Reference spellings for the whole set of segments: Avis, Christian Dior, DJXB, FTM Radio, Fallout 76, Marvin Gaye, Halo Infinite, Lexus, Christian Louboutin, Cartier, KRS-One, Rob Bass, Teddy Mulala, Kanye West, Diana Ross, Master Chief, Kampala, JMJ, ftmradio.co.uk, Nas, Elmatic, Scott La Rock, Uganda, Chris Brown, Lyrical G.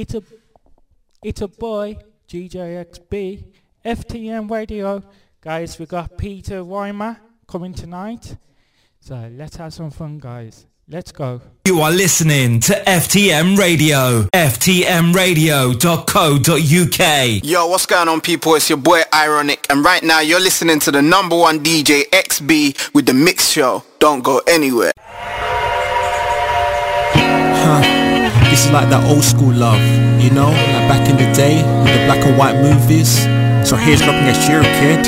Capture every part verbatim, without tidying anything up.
It's a, it's a boy, D J X B, F T M Radio. Guys, we got Peter Rhymer coming tonight. So let's have some fun, guys. Let's go. You are listening to F T M Radio. F T M radio dot co dot U K. Yo, what's going on, people? It's your boy Ironic, and right now you're listening to the number one D J X B with the Mix Show. Don't go anywhere. Huh. This is like that old school love, you know, like back in the day with the black and white movies. So here's looking at you, kid.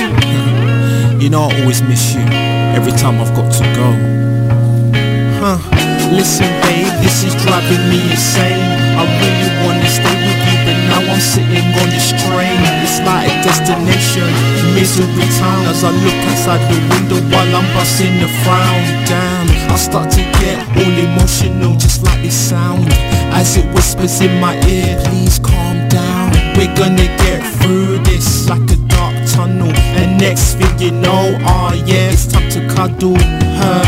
You know I always miss you every time I've got to go. Huh. Listen, babe, this is driving me insane. I really wanna stay with you, but now I'm sitting on this train. It's like a destination, misery town. As I look outside the window while I'm busting the frown down, I start to get all emotional, just like this sound. As it whispers in my ear, please calm down. We're gonna get through this like a dark tunnel. And next thing you know, ah oh yeah, it's time to cuddle her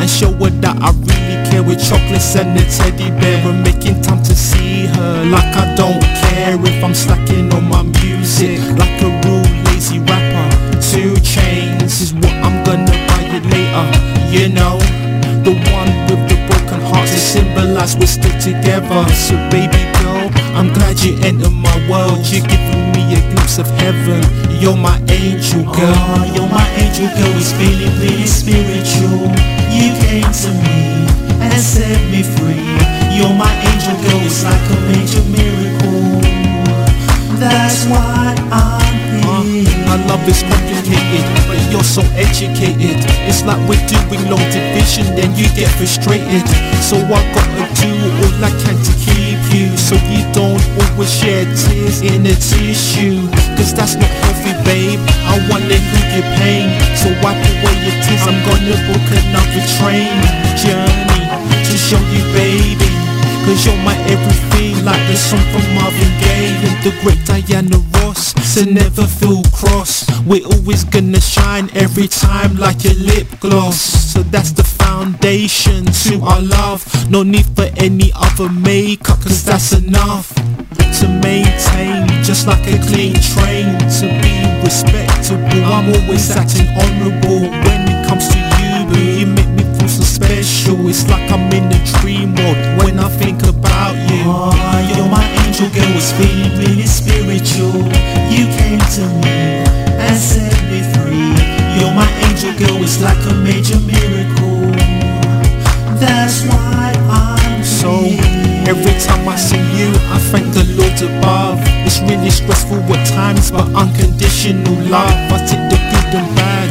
and show her that I really care, with chocolates and a teddy bear. I'm making time to see her like I don't care if I'm slacking on my music, like a rude lazy rapper. Two chains is what I'm gonna buy you later, you know, the one with the broken hearts to symbolize we're still together. So baby girl, I'm glad you entered my world. You're giving me a glimpse of heaven. You're my angel girl. Oh, you're my angel girl. It's feeling really spiritual. You came to me and set me free. You're my angel girl. It's like a major miracle. That's why I'm here. Uh, I love is complicated, but you're so educated. It's like we're doing long division, then you get frustrated. So I gotta do all I can to keep you, so you don't always shed tears in a tissue. Cause that's not healthy, babe. I wanna heal your pain, so wipe away your tears. I'm gonna book another train journey to show you, baby. Cause you're my everything, like the song from Marvin Gaye and the great Diana Ross. So never feel cross, we're always gonna shine every time like your lip gloss. So that's the foundation to our love. No need for any other makeup, cause that's enough to maintain, just like a clean train. To be respectable, I'm always acting honourable. When it comes to you, you make me feel so special. It's like I'm in a dream world when I think about you. Oh, you're my angel girl, it's feeling really spiritual. You came to me and set me free. You're my angel girl, it's like a major miracle. That's why I'm so. Every time I see you, I thank the Lord above. It's really stressful at times, but unconditional love. I take the good and bad,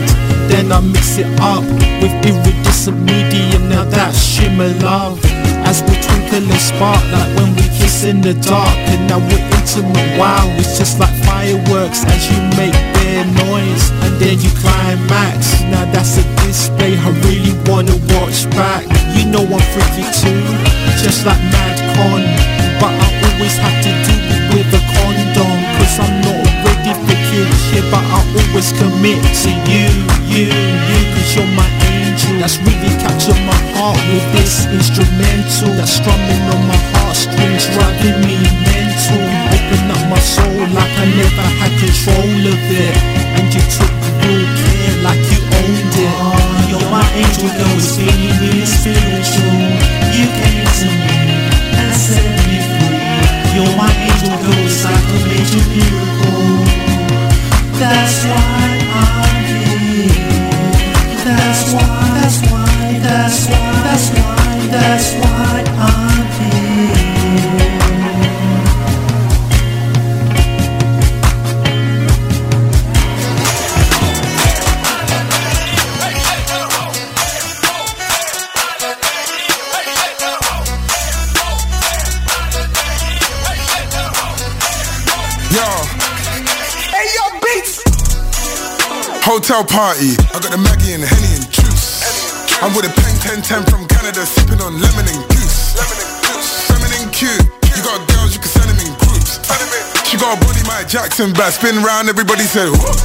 then I mix it up with iridescent medium. Now that shimmer love, as we twinkle and sparklight when we kiss in the dark. And now we're intimate, wow, it's just like fireworks as you make their noise and then you climax. Now that's a display I really wanna watch back. You know I'm freaky too, just like Mad Con, but I always have to do it with a condom. Cause I'm not ready for kinship, but I always commit to you, you, you. Cause you're my angel, that's really captured my heart with this instrumental. That's strumming on my heartstrings, driving me mental. You open up my soul like I never had control of it, and you took real care like you owned it. Oh, you're my angel girl, it's feeling really spiritual. You came to me and set me free. You're my angel girl, it's like a major miracle. That's why I'm here. That's why, that's why, that's why, that's why, that's why I'm here. Hotel party, I got the Maggie and the Henny and juice. I'm with a Peng ten ten from Canada, sipping on lemon and goose. Feminine cute, you got girls, you can send them in groups. She got a body, my Jackson back, spin round, everybody said whoop,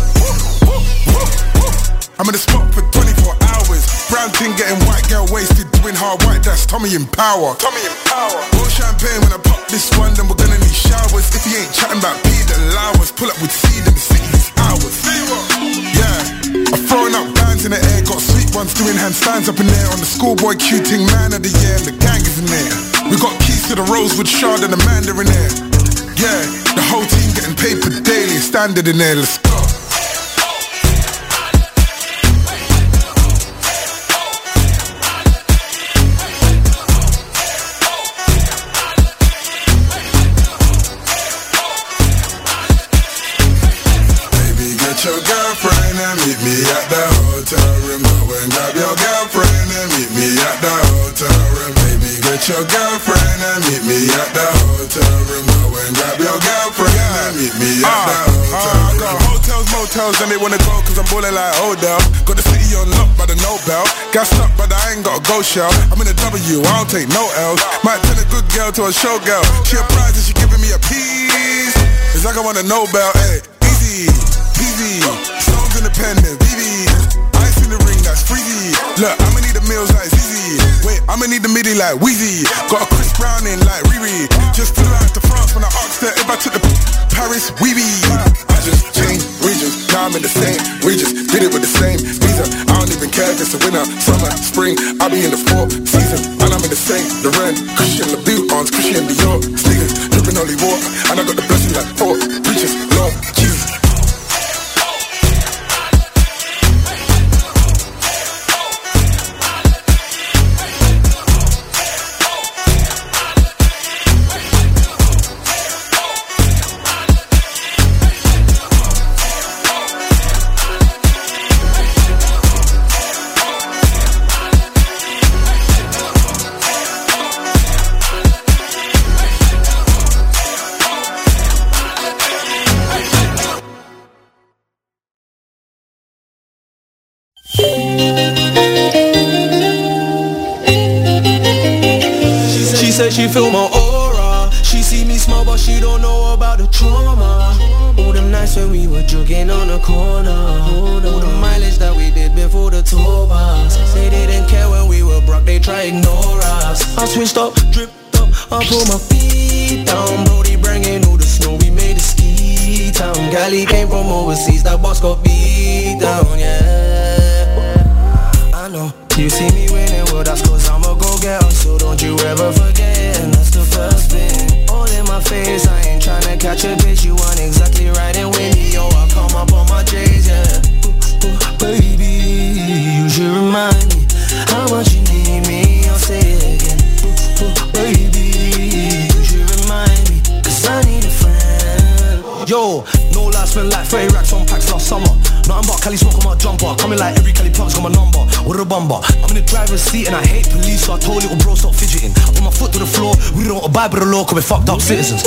whoop, whoop, whoop. I'm in the spot for twenty-four hours. Brown thing getting white girl wasted, doing hard white, that's Tommy in power. Tommy in power. More champagne when I pop this one, then we're gonna would see them cities hours. Yeah, I've thrown up bands in the air, got sweet ones doing handstands up in there on the schoolboy cuting man of the year, and the gang is in there. We got keys to the Rosewood Shard and the Mandarin Air. Yeah, the whole team getting paid for daily, standard in there, let's go. Your girlfriend and meet me at the hotel room. Go and grab your girlfriend and meet me at uh, the hotel room. I got hotels, motels, and they wanna go cause I'm ballin' like Odell. Got the city on lock by the Nobel. Gas up, but I ain't got a gold shell. I'm in a W, I don't take no L's. Might turn a good girl to a show girl. She a prize and she giving me a piece. It's like I want a Nobel, ayy. Easy, easy. Stones independent, V V. Freaky. Look, I'ma need the meals like Zizzy. Wait, I'ma need the midi like Wheezy. Got a Chris Brown in like Riri. Just flew out to France when I asked her if I took the Paris weeby. I just changed regions, now I'm in the same regions. Did it with the same visa. I don't even care if it's a winter, summer, spring. I'll be in the fourth season. And I'm in the same, the Ren, Christian Louboutin, Christian Dior, sneakers, dripping holy water. And I got the blessing like four preachers, Lord Jesus. She feel my aura. She see me smile, but she don't know about the trauma. All them nights when we were jogging on the corner. All the mileage that we did before the tour bus. They didn't care when we were broke, they try ignore us. I switched up, dripped up, I put my feet down. Brody bringing all the snow, we made a ski town. Gally came from overseas, that boss got beat down, yeah. I know, you see me winning, well that's cause I'm a go-getter. So don't you ever forget it, and that's the first thing. All in my face, I ain't tryna catch a bitch. You want exactly right and windy. Yo, I come up on my J's, yeah. Ooh, ooh, baby, you should remind me how much you need me, I'll say it again. Ooh, ooh, baby, you should remind me, cause I need a friend. Yo, no lie, spend like thirty racks on packs last summer. Nothing but Cali smoke on my jumper. Coming like every Cali punk's got my number. What a bumper. I'm in the driver's seat and I hate police, so I told little bro stop fidgeting. I put my foot to the floor. We don't abide by the law, cause we're fucked up citizens.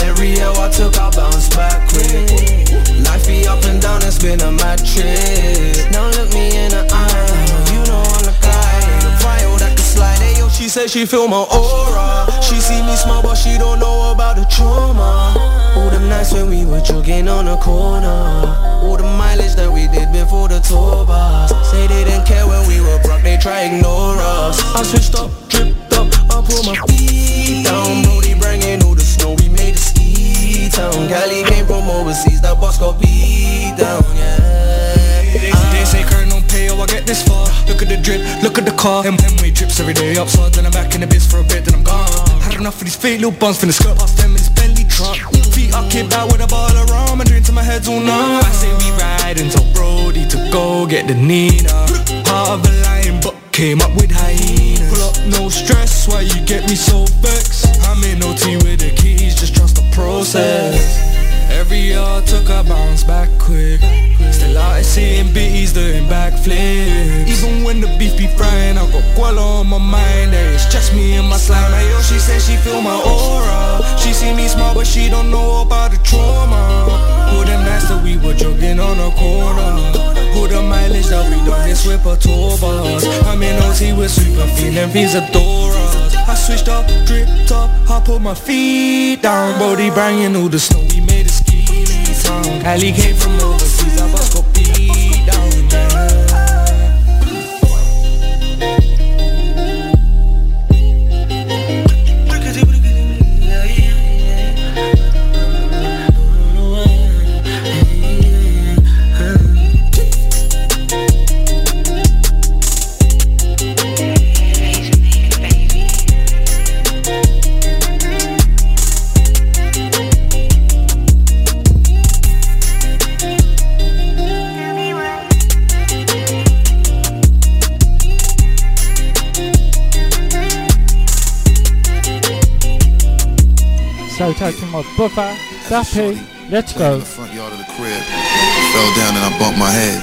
Every year I took, I bounce back quick. Life be up and down, it's been a mad trip. Now look me in the eye, you know I'm the guy. The vial that can slide, hey, yo. She said she feel my aura. She see me smile, but she don't know about the trauma. All them nights when we were jogging on the corner. All the mileage that we did before the tour bus. Say they didn't care when we were broke, they try ignore us. I switched up, dripped up, I put my feet down. Brody bringing all the snow, we made a ski town. Gally came from overseas, that boss got beat down, yeah. They say current don't pay, oh I get this far. Look at the drip, look at the car. Them way trips every day up, so then I'm back in the biz for a bit, then I'm gone. Had enough of these fake little buns, finna skirt past them in this Bentley truck. I kick out with a ball of rum and drink till my head's all numb. I say we ride and tell Brody to go get the Nina. Heart of a lion but came up with hyenas. Pull up no stress, why you get me so vexed? I'm in O T with the keys, just trust the process. Every year I took a bounce back quick. Still out here seeing bitties doing backflips. Even when the beef be frying, I got guala on my mind. It's just me and my slime. Now yo, she said she feel my aura. She see me smile, but she don't know about the trauma. All them nights that we were jogging on a corner. All the mileage that we done this with a tour bus. I'm in O T with super feeling these adoras. I switched up, dripped up, I put my feet down. Brody banging all the snow, we made a ski town. Cali came from overseas, I was gonna be down there. Shout out to my buffer, Sappy. Let's go. In the front yard of the crib, fell down and I bumped my head.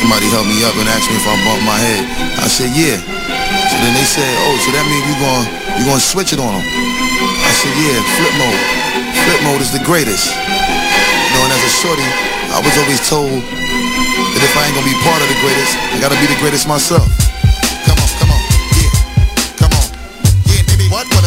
Somebody helped me up and asked me if I bumped my head. I said, yeah. So then they said, oh, so that means you gonna, you gonna switch it on them. I said, yeah, flip mode. Flip mode is the greatest. You know, and as a shorty, I was always told that if I ain't gonna be part of the greatest, I gotta be the greatest myself.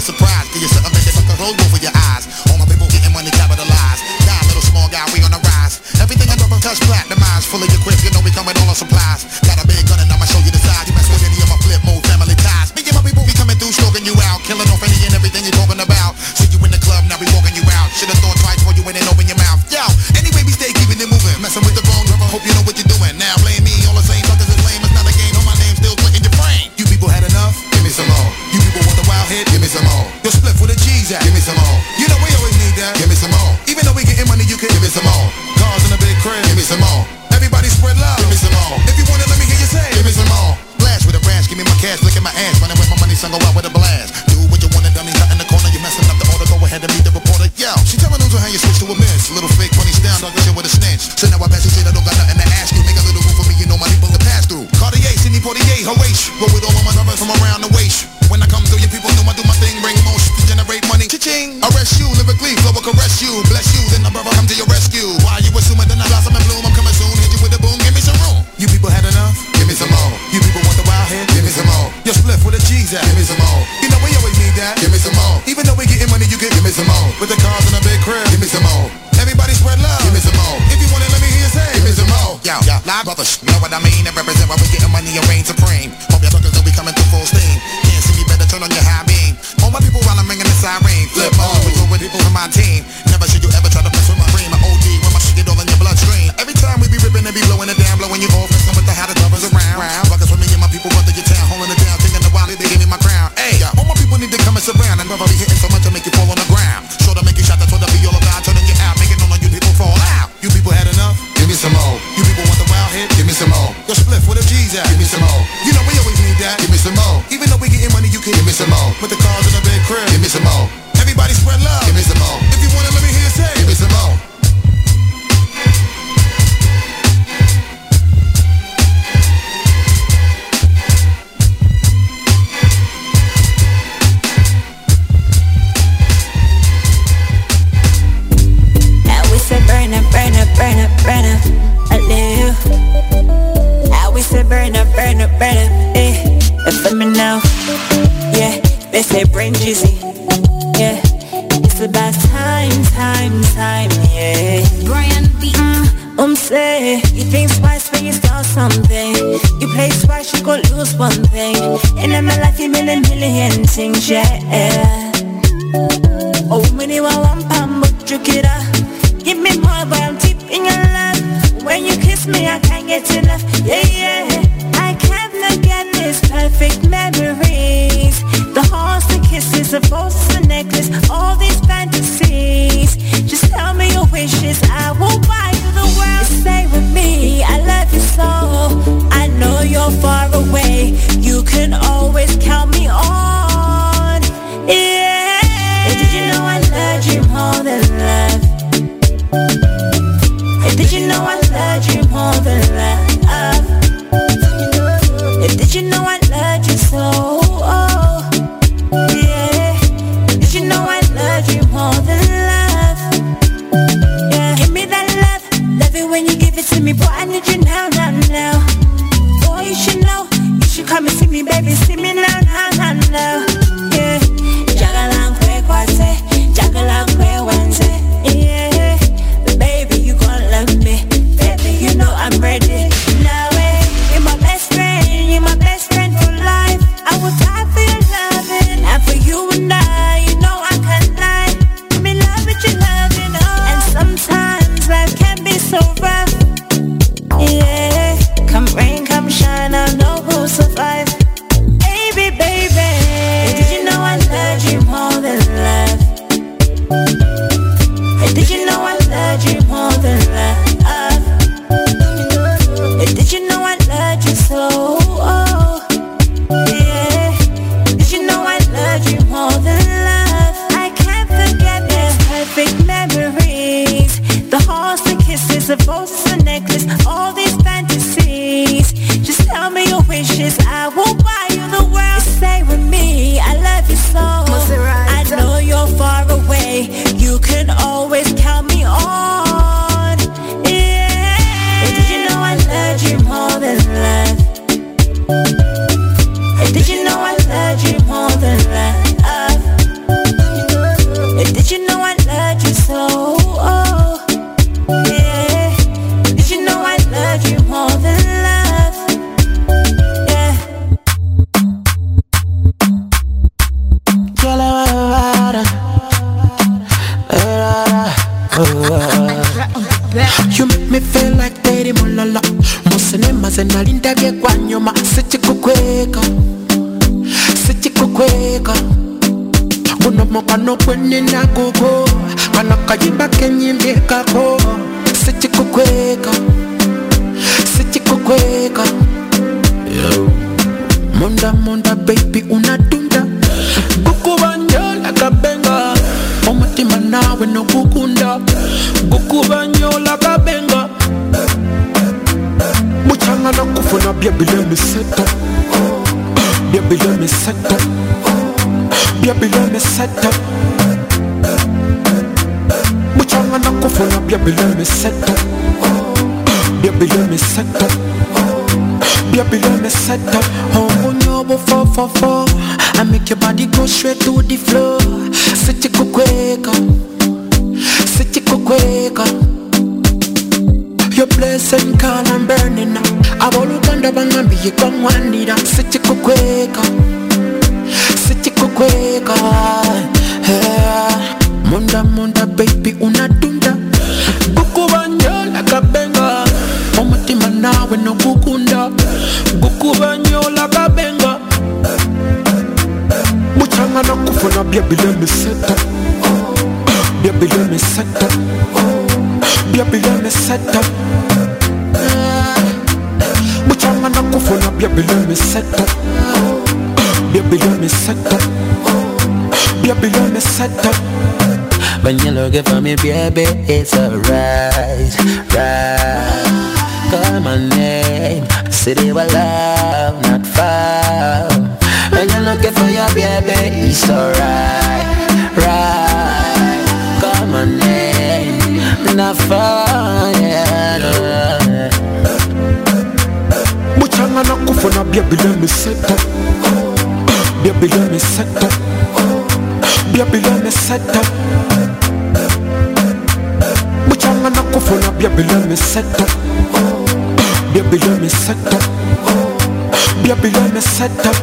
Surprise, give you something that they fucking roll over your eyes. All my people getting money capitalized. Die, little small guy, we on the rise. Everything I rubber touch platinumized. Full of your quick, you know we come with all our supplies. Got a big gun and I'ma show you the size. You mess with any of my flip mode family ties. Me and my people be coming through, stroking you out. Killing off any and everything you're talking about. See you in the club, now we walking you out. Should've thought twice before you went and open your mouth. Yo, anyway we stay keeping it moving. Messing with the wrong drummer, hope you know what you're doing. Now blame me, all the same suckers is lame. It's not a game, no my name's still putting your brain. You people had enough? Give me some more. You people want the wild hit? Give me some more. Your split with the G's at? Give me some more. You know we always need that? Give me some more. Even though we getting money, you can give me some more. Cars in a big crib? Give me some more. Everybody spread love? Give me some more. If you want it, let me hear you say? Give me some more. Blast with a rash, give me my cash, look at my ass. Running with my money, son, go out with a blast. Do what you want to dummy, not in the corner. You're messing up the order, go ahead and meet the reporter. Yo, she tell me those are how you switch to a miss. A little fake funny style, dog, shit with a snitch. So now I bet you say I don't got nothing to ask you. Make a little room for me, you know my people to pass through. Cartier, Sydney forty-eight, Horace. Roll with all of my numbers from around the waist. When I come through, your people know I do my thing. Bring motion to generate money. Cha-ching. Arrest you, lyrically, flow will caress you. Bless you, then I brother come to your rescue. Why you assuming that I blossom and bloom? I'm coming soon, hit you with a boom, give me some room. You people had enough? Give me some more. You people want the wild head? Give me some more. Your split with a G's at? Give me some more. You know we always need that? Give me some more. Even though we getting money, you can give me some more. With the cars in a big crib? Give me some more. Everybody spread love? Give me some more. If you want it, let me hear you say? Give me some more. Yo, yo, live brothers, know what I mean? And represent why we getting money and reign supreme. Hope your suckers will be coming through full steam. Can't see me better, turn on your high beam. All my people while I'm ringing the siren. Flip mode, we go with people from my team. Never should you ever try to mess with my dream. My O G, when my shit get all in your bloodstream. Every time we be ripping and be blowing it down, blowing you off. Messing with the hottest lovers around. Fuckers with me and my people run through your town, holding it down, thinking the wild they gave me my crown. Hey, all my people need to come and surround. And never be hitting so much to make you fall on the ground. Sure to make you shot, that's what I be all about. Turning you out, making all of you people fall out. You people had enough? Give me some more. You people want the wild hit? Give me some more. Your split with a G's at? Give me some more. You know we always need that? Give me some more. Even though we getting money, you can give me some more. With the cars in a big crib? Give me some more. Everybody spread love? Give me some more. If you want it, let me hear you say? Give me some more. Burn up, burn up, burn up, burn up, I live. I always say burn up, burn up, burn up, eh, that's for me now. Yeah, they say brain juicy. Yeah, it's about time, time, time, yeah. Brian B. Mm, um, say, you think twice when you start something. You play twice, you gon' lose one thing. And in my life you mean a million things, yeah. Oh, when you want one pound, but you get up. Give me more, but I'm deep in your love. When you kiss me, I can't get enough. Yeah, yeah. I can't look at this perfect memories. The horse, the kisses, the bolts, the necklace, all these fantasies. Just tell me your wishes, I will buy you the world. You stay with me, I love you so. I know you're far away. You can always count me on. Yeah. And did you know I loved you more than love? And did you know I loved you more than love? And did you know I loved you so? Oh, yeah. And did you know I loved you more than love? Yeah. Give me that love, love it when you give it to me. Boy, I need you now, now, now. Boy, you should know, you should come and see me, baby. See me now, now, now, now. Yeah. Jagalang kwase, jagalang kwewanse. I'm ready. Now, eh, you're my best friend, you're my best friend for life. I will die for your loving, and for you and I, you know I can't lie. I'm in love with your loving, oh. And sometimes life can be so rough. Yeah. You make me feel like Teddy Mulala. Musinema zinalinda vye kwa nyuma. Sichi kukweka, sichi kukweka. Unomo kano kwenye na gogo. Kano kajimba kenye mbeka ko. Sichi kukweka, sichi kukweka. Munda munda baby unadunda. Kukubanyola kabenga. Omutima nawe no kukunda. Kukubanyola kabenga. Muchanga na kufuna baby let me set up. Baby let me set up. Baby let me set up. Muchanga na kufuna baby let me set up. Baby let me set up. Baby, let me set up. Oh, nyobo four four four. I make your body go straight to the floor. Sit your kukweka, sit your kukweka. Your blessing can I'm burning up. I will look under bangambi you come one need up. Sit your kukweka, sit your kukweka. Munda munda baby unadunda. Kukubanyola kabenga. Omutima nawe no kukunda. Kukubanyola kabenga. Muchanga na kufuna baby let me set up. Baby let me set up. Baby let me set up. Muchanga na kufuna baby let me set up. Baby let me set up. Baby let me set up. When you looking for me baby it's alright, right. Call my name, city of love, not far. When you're looking for your baby, it's alright, right. Call my name, not far, yeah. Muchanga na kufuna baby, let me set up. Baby, let me set up. Baby, let me set up. Muchanga na kufuna baby, let me set up. Baby, let me set up. Baby, let me set up.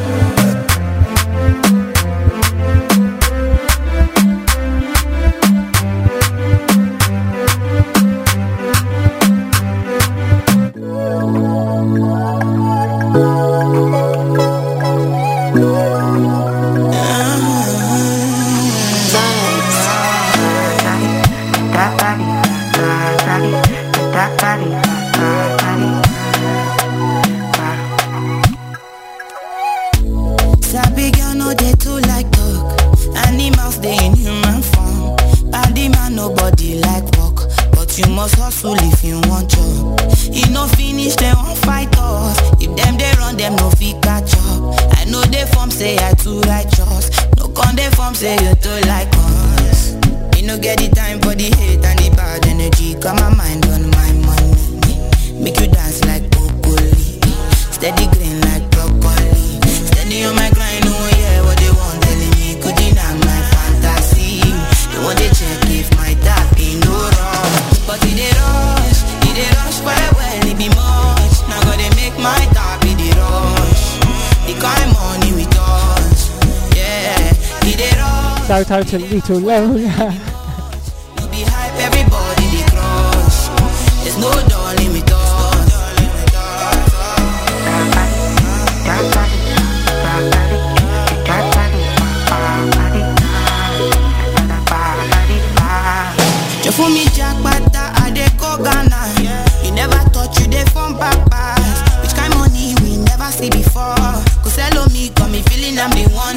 To little level, yeah. Be hype, everybody they cross. There's no door limit us. You for me, Jack, but I dey go Ghana. You never thought you dey from Papas. Which kind of money we never see before? Cause hello me, got me feeling I'm the one.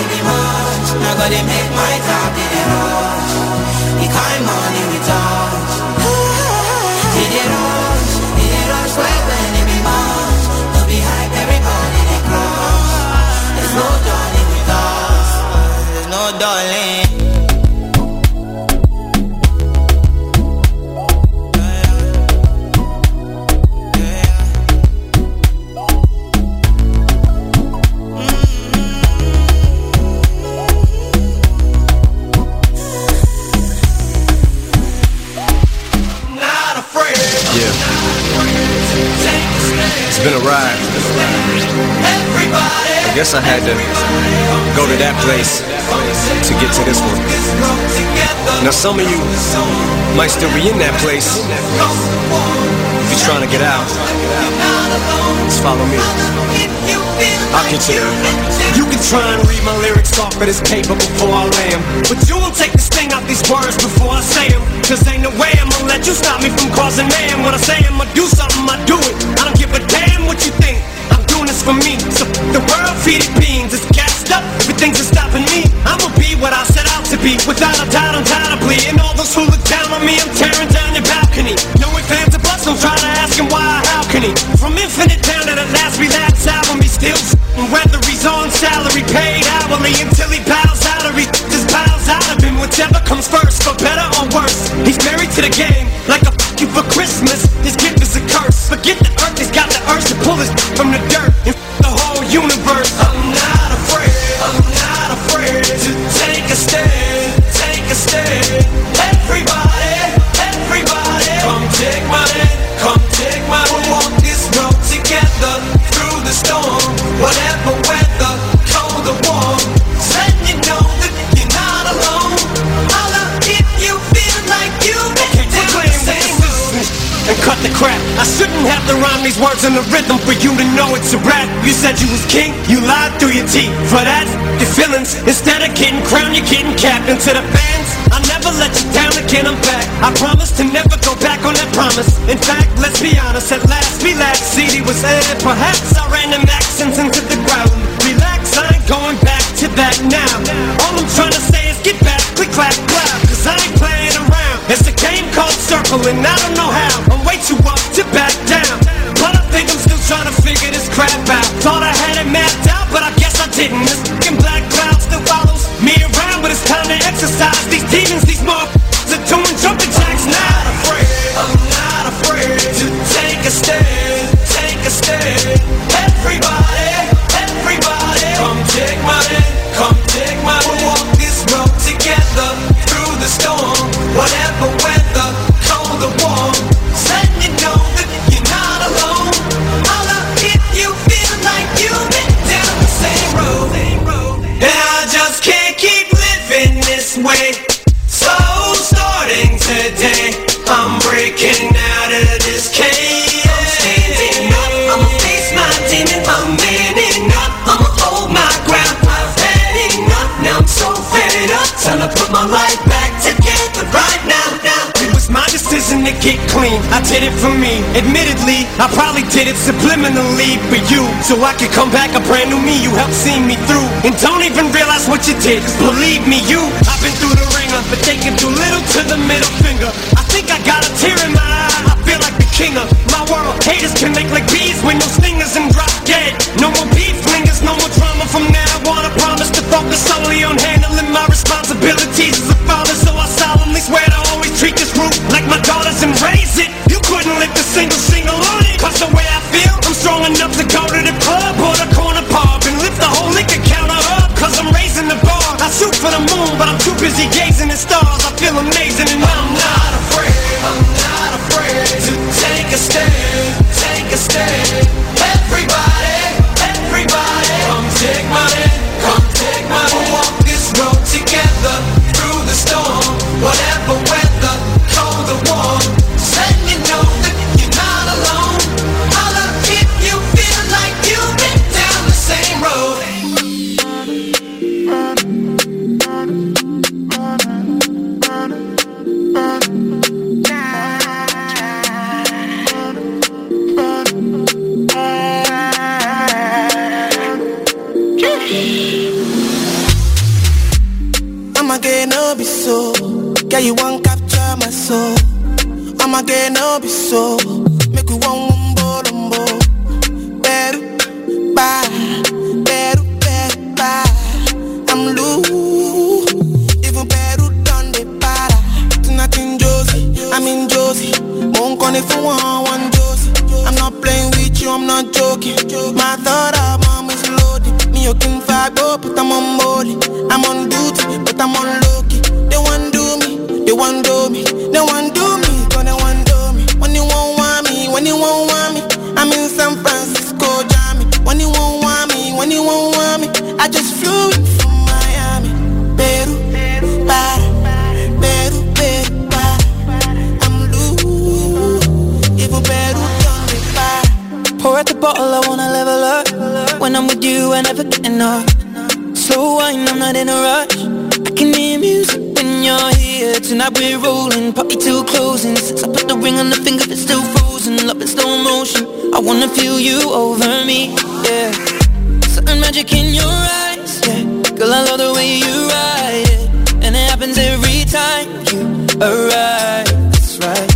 Anymore. they make my top in the rush. The kind money we touch. In the rush, in the rush, where when they be much. Don't be hype, everybody they crush. There's no darling with us. There's no darling. It's been a ride. I guess I had to go to that place to get to this one. Now some of you might still be in that place. If you're trying to get out, just follow me. I'll get you there. You can try and read my lyrics off of this paper before I lay them, but you won't take the sting out these words before I say them. Cause ain't no way I'm gonna let you stop me from causing mayhem. When I say I'ma do something, I do it. I don't give a damn what you think. I'm doing this for me. So the world feed it beans. It's gassed up. Everything's just stopping me. I'ma be what I set out to be. Without a doubt, undoubtedly. And all those who look down on me, I'm tearing down your balcony. No fans of us, don't try to ask him why or how can he. From infinite down to the last relapse album, he's still f***ing whether he's on salary, paid hourly, until he bows out or he just bows out of him. Whichever comes first, for better or worse, he's married to the game. Like a f*** you for Christmas, his gift is a curse. Forget the earth, he's got the urge to pull his f*** from the dirt and f*** the whole universe. I'm not afraid, I'm not afraid to take a stand, take a stand. Everybody, everybody, come take my hand, come take my hand. We'll walk this road together, through the storm, whatever weather, cold or warm. Let me know that you're not alone. I'll love if you feel like you can do the same. And cut the crap. I shouldn't have to rhyme these words in the rhythm for you to know it's a rap. You said you was king, you lied through your teeth. For that, your feelings, instead of getting crowned, you're getting capped. And to the fans, I'll never let you down again, I'm back. I promise to never go back on that promise. In fact, let's be honest, at last we lacked. C D was aired, perhaps I ran them accents into the ground. Relax, I ain't going back to that now. All I'm trying to say is get back, click, clap, clap. Cause I ain't playing around. It's a game called circling, I don't know how. I'm way too up to back down. But I think I'm still trying to figure this crap out. Thought I had it mapped out, but I guess I didn't. This fucking black cloud still follows me around, but it's time to exercise these demons, these motherfuckers are doing jumping jacks now. I'm not afraid, I'm not afraid to take a stand, take a stand. Everybody, everybody, come take my hand, come take my hand. We'll walk this road together, through the storm, whatever weather, cold or warm. Let me know that you're not alone. I'll love if you feel like you've been down the same road. And I just can't keep living this way. So starting today, I'm breaking out of this cage. I'm standing up, I'ma face my demon. I'm manning up, I'ma hold my ground. I've had enough, now I'm so fed up. Time to put my life back together right now. My decision to get clean, I did it for me. Admittedly, I probably did it subliminally for you, so I could come back a brand new me. You helped see me through, and don't even realize what you did. Believe me, you, I've been through the ringer, but they can do little to the middle finger. I think I got a tear in my eye, I feel like the king of my world. Haters can make like bees with no stingers and drop dead. No more beef flingers, no more drama from now on. I promise to focus solely on handling my responsibilities as a father, so I solemnly swear to always treat this root like my daughters and raise it. You couldn't lift a single single on it. Cause the way I feel, I'm strong enough to go to the club or the corner pub and lift the whole liquor counter up. Cause I'm raising the bar. I shoot for the moon, but I'm too busy gazing at stars. I feel amazing and I'm not afraid, I'm not afraid to take a stand, take a stand. Everybody, everybody, come take my hand, come take my hand. We'll walk this road together, through the storm, whatever weather, cold or warm. Let me know that you're not alone. I'll love if you feel like you've been down the same road. I'm again, no be so. Yeah, you won't capture my soul. I'm again, no be so. Make you want umbo lumbo. Better, bye. Better, better, bye. I'm loose. Even better, done the para. To nothing, Josie. I'm in Josie. Won't call it for one, one Josie. I'm not playing with you, I'm not joking. My thought of mom is loaded. Me, you can fight, go, but I'm on molly. I'm on duty, but I'm on low key. They won't do me, they won't do me. They won't do me, cause they won't do me. When you won't want me, when you won't want me. I'm in San Francisco, Jammy. When you won't want me, when you won't want me. I just flew in from Miami. Peru, para, Peru, Peru, para. I'm loose, even Peru don't be para. Pour out the bottle, I wanna level up. When I'm with you, I never get enough. Slow wine, I'm not in a rush. I can hear music when you're here. Tonight we're rolling, party till closing. Since I put the ring on the finger, it's still frozen. Love in slow motion, I wanna feel you over me, yeah. Certain magic in your eyes, yeah. Girl, I love the way you ride it, and it happens every time you arrive, that's right.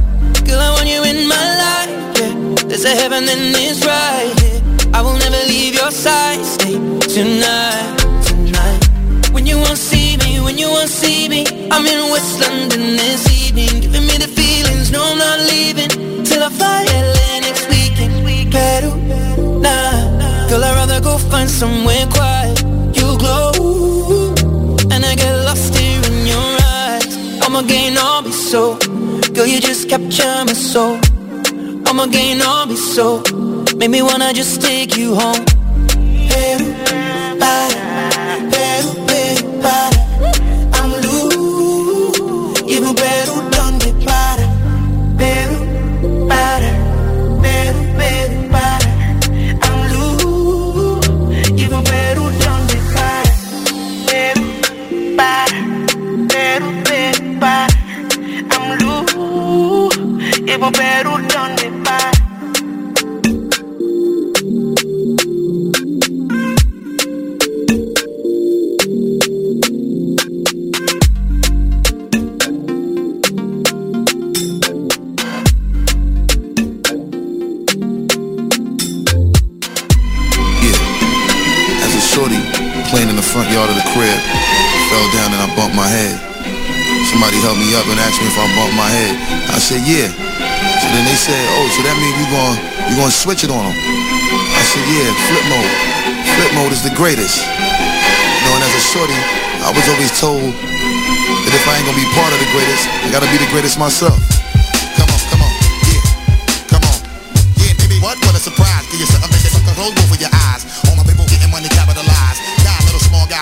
Girl, I want you in my life, yeah. There's a heaven and it's right here, yeah. I will never leave your side, stay tonight. When you won't see me, when you won't see me, I'm in West London this evening. Giving me the feelings, no I'm not leaving till I fly L A next weekend. Peru, nah, girl I'd rather go find somewhere quiet. You glow, and I get lost here in your eyes. I'ma gain all be so, girl you just capture my soul. I'ma gain all be so, make me wanna just take you home. Peru, bye. I'm loose, even better than the para. Better, better, better, better, better. I'm loose, even better than the para. Better, better, better, better, better. I'm loose, even better than the para. Front yard of the crib, fell down and I bumped my head. Somebody helped me up and asked me if I bumped my head. I said, yeah. So then they said, oh, so that means you gonna, you gonna switch it on them. I said, yeah, flip mode. Flip mode is the greatest. You know, and as a shorty, I was always told that if I ain't gonna be part of the greatest, I gotta be the greatest myself. Come on, come on, yeah, come on. Yeah, baby, what? What a surprise. Give you something that's like a roll over your eyes. All my people getting money capitalized.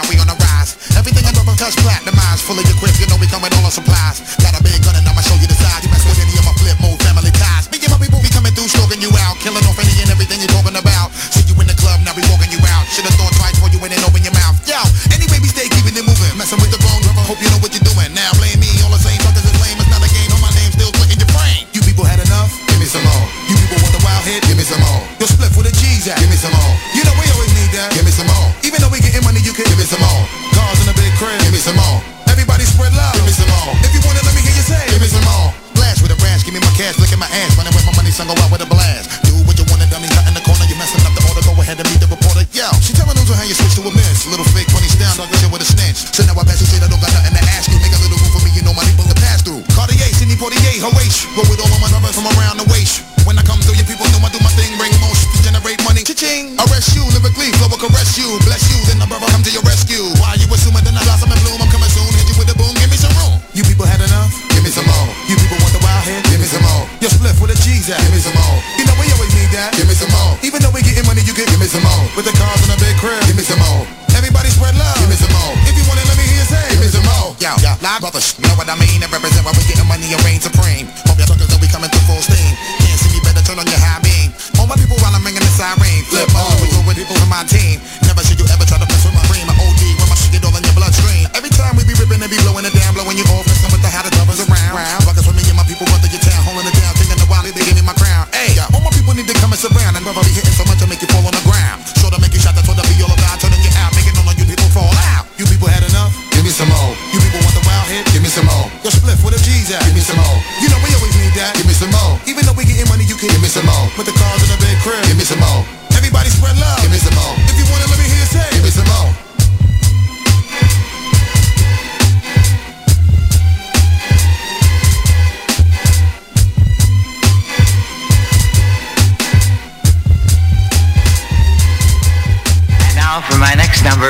We on the rise. Everything I drop on touch platinumized. Full of your quips, you know we coming all on supplies. Got a big gun and I'ma show you the size. You mess with any of my flip mode family ties. Me and my people be coming through, stroking you out. Killing off any and everything you're talking about. See you in the club, now we walking you out. Should've thought twice before you went and open your mouth. Yo, anyway we stay keeping it moving. Messing with the wrong drummer, hope you know what you're doing. Now blame me, all the same fuckers is lame. It's not a game, on my name still clicking your brain. You people had enough? Give me some more. You people want a wild hit? Give me some more. Your split with the G's at? Give me some more. You know we always need that? Give me some more. Even though we getting money, you can give me some more. Cars in a big crib, give me some more. Everybody spread love, give me some more. If you want it, let me hear you say, give me some more. Flash with a rash, give me my cash, look at my ass. Running with my money, son, go out with a blast. Do what you want to, dummy, cut in the corner. You messing up the order, go ahead and meet the reporter. Yo, she telling them to how you switch to a miss. Little fake, funny style, talking shit with a snitch. So now I pass you shit, I don't got nothing to ask you. Make a little room for me, you know my people to pass through. Cartier, Sydney forty-eight, Horace. Roll with all of my numbers from around the waist. When I come through, you people know I do my thing. Bring motion to generate money. Cha-ching. Arrest you, lyrically, flow will caress you. Bless you, then I brother come to your rescue. Why you assuming then I blossom and bloom? I'm coming soon, hit you with a boom, give me some room. You people had enough? Give me some more. You people want the wild head? Give me some more. Your split with a G's at? Give me some more. You know we always need that? Give me some more. Even though we getting money, you can give me some more. With the cars and a big crib? Give me some more. Everybody spread love? Give me some more. If you want it, let me hear you say? Give me some more. Yo, yo, live brothers, know what I mean? I represent why we getting money and reign supreme. Hope y'all suckers know we coming through full steam. Can't see me better, turn on your high beam. All my people while I'm ringing the siren. Flip on with you with people from my team. Never should you ever try to mess with my brain. My O D when my shit get all in your bloodstream. Every time we be ripping and be blowing it down, blowing you off, messing with the how the lovers around. Fuckers with me and my people run through your town, holding it down, thinking the while they give me my crown. Hey, all my people need to come and surround, and brother be hitting so much to make you fall on the ground. Sure to make you shout, that's what I be all about, turning you out, making all of you people fall out. You people had enough? Give me some more. You people want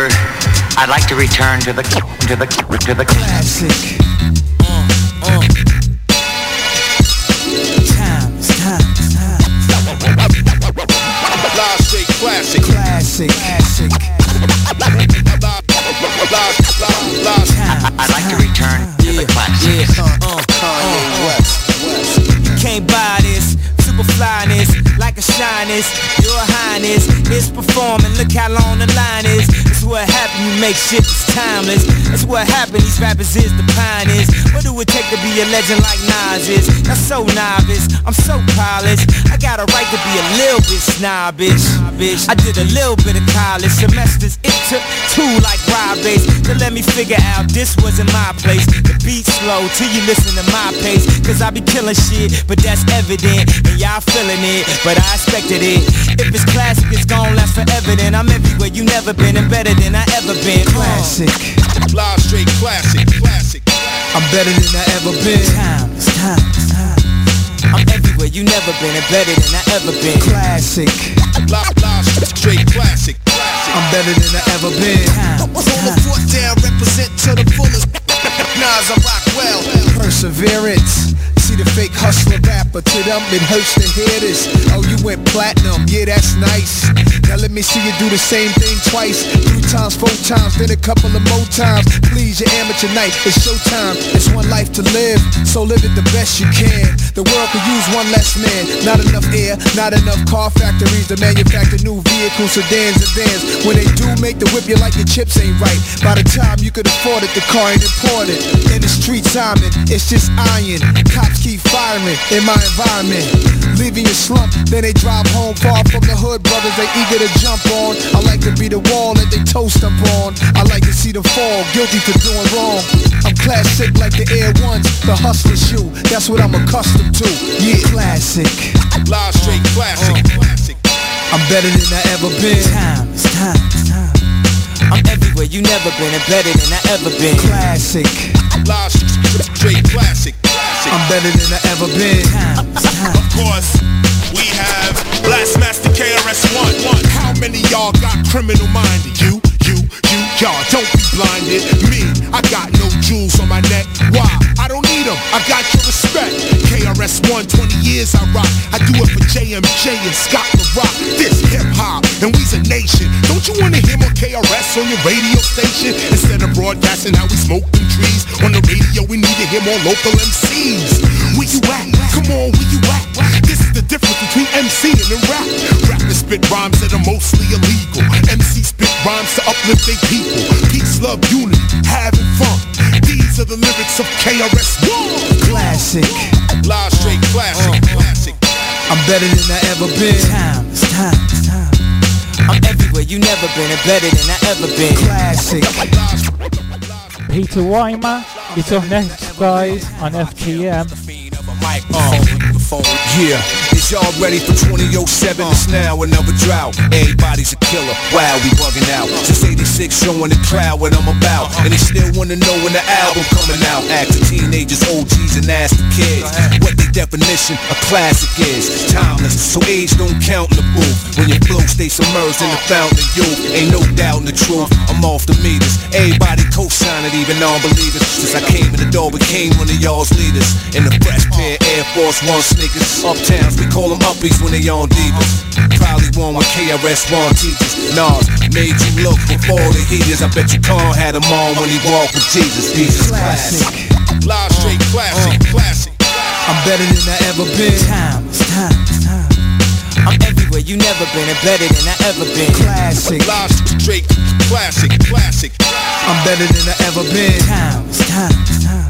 word, I'd like to return to the to the to the classic. Uh, uh. Time, time, time. Classic, classic, classic, classic. I'd like to return to the classic. Kanye West. Can't buy this. Flyness, like a shyness, your highness, it's performing, look how long the line is. It's what happened, you make shit that's timeless. That's what happened, these rappers is the pioneers. What do it take to be a legend like Nas is? That's so novice, I'm so polished. I got a right to be a little bit snobbish. I did a little bit of college semesters, it took two like Rob Bass to let me figure out this wasn't my place. The beat's slow till you listen to my pace, cause I be killing shit, but that's evident. And y'all I'm feeling it, but I expected it. If it's classic, it's gon' last forever. Then I'm everywhere you never been, and better than I ever been. Classic, live straight classic, classic. I'm better than I ever been. Time, time, time. I'm everywhere you never been, and better than I ever been. Classic, live, live straight classic, classic. I'm better than I ever been. Time, time. Hold the fort down, represent to the fullest. Nas, I rock well. Perseverance. See the fake hustler rapper, to them it hurts to hear this. Oh, you went platinum, yeah, that's nice. Now let me see you do the same thing twice, three times, four times, then a couple of more times. Please, your amateur night, it's showtime. It's one life to live, so live it the best you can. The world could use one less man. Not enough air, not enough car factories to manufacture new vehicles, sedans and vans. When they do make the whip, you like the chips ain't right. By the time you could afford it, the car ain't imported. In the streets I'm in, it's just iron. Cop keep firing in my environment, leaving your slump, then they drive home. Far from the hood, brothers, they eager to jump on. I like to be the wall that they toast up on. I like to see them fall, guilty for doing wrong. I'm classic like the Air Ones, the hustler shoe. That's what I'm accustomed to, yeah. Classic, live straight classic, classic. I'm better than I ever been. Time, it's time, it's time. I'm everywhere you never been, and better than I ever been. Classic, live straight classic. I'm better than I ever been. Of course, we have Blastmaster K R S One. How many y'all got criminal minded? You, you, you, y'all don't be blinded. Me, I got no jewels on my neck. Why? I don't need them, I got your respect. K R S One, twenty years I rock. I do it for J M J and Scott La Rock. This hip hop, and we's a nation. Don't you wanna hear more K R S on your radio station? Instead of broadcasting how we smoke them trees on the radio, we need to hear more local M Cs. Where you at? Come on, where you at? This is the difference between M C and rap. Rappers spit rhymes that are mostly illegal. M C spit rhymes to uplift their people. Peace, love, unity, having fun. These are the lyrics of K R S One. Classic, live straight classic, uh, uh, classic. I'm better than I ever been. Time, it's time, it's time. I'm everywhere you never been, and better than I ever been. Classic. Peter Rhymer is up next, guys, on F T M. Microphone, yeah, is y'all ready for twenty oh seven? It's now another drought. Everybody's a killer, wow, we bugging out. Since eighty-six showing the crowd what I'm about, and they still wanna know when the album coming out. Ask the teenagers, O Gs, and ask the kids what their definition of classic is. Timeless, so age don't count in the booth. When your flow stays submerged in the fountain of youth, ain't no doubt in the truth, I'm off the meters. Everybody co-sign it, even non-believers. Since I came in the door, became one of y'all's leaders. In the fresh pair Air Force One sneakers, uptowns, we call them uppies when they on divas. Probably one with K R S One teachers. Nas made you look before the heaters. I bet you Khan had them on when he walked with Jesus. Jesus classic, classic. Live straight classic, uh, classic. I'm better than I ever been. Time, it's time, it's time. I'm everywhere you never been, and better than I ever been. Classic, live straight classic, classic. I'm better than I ever been. Time, it's time, it's time.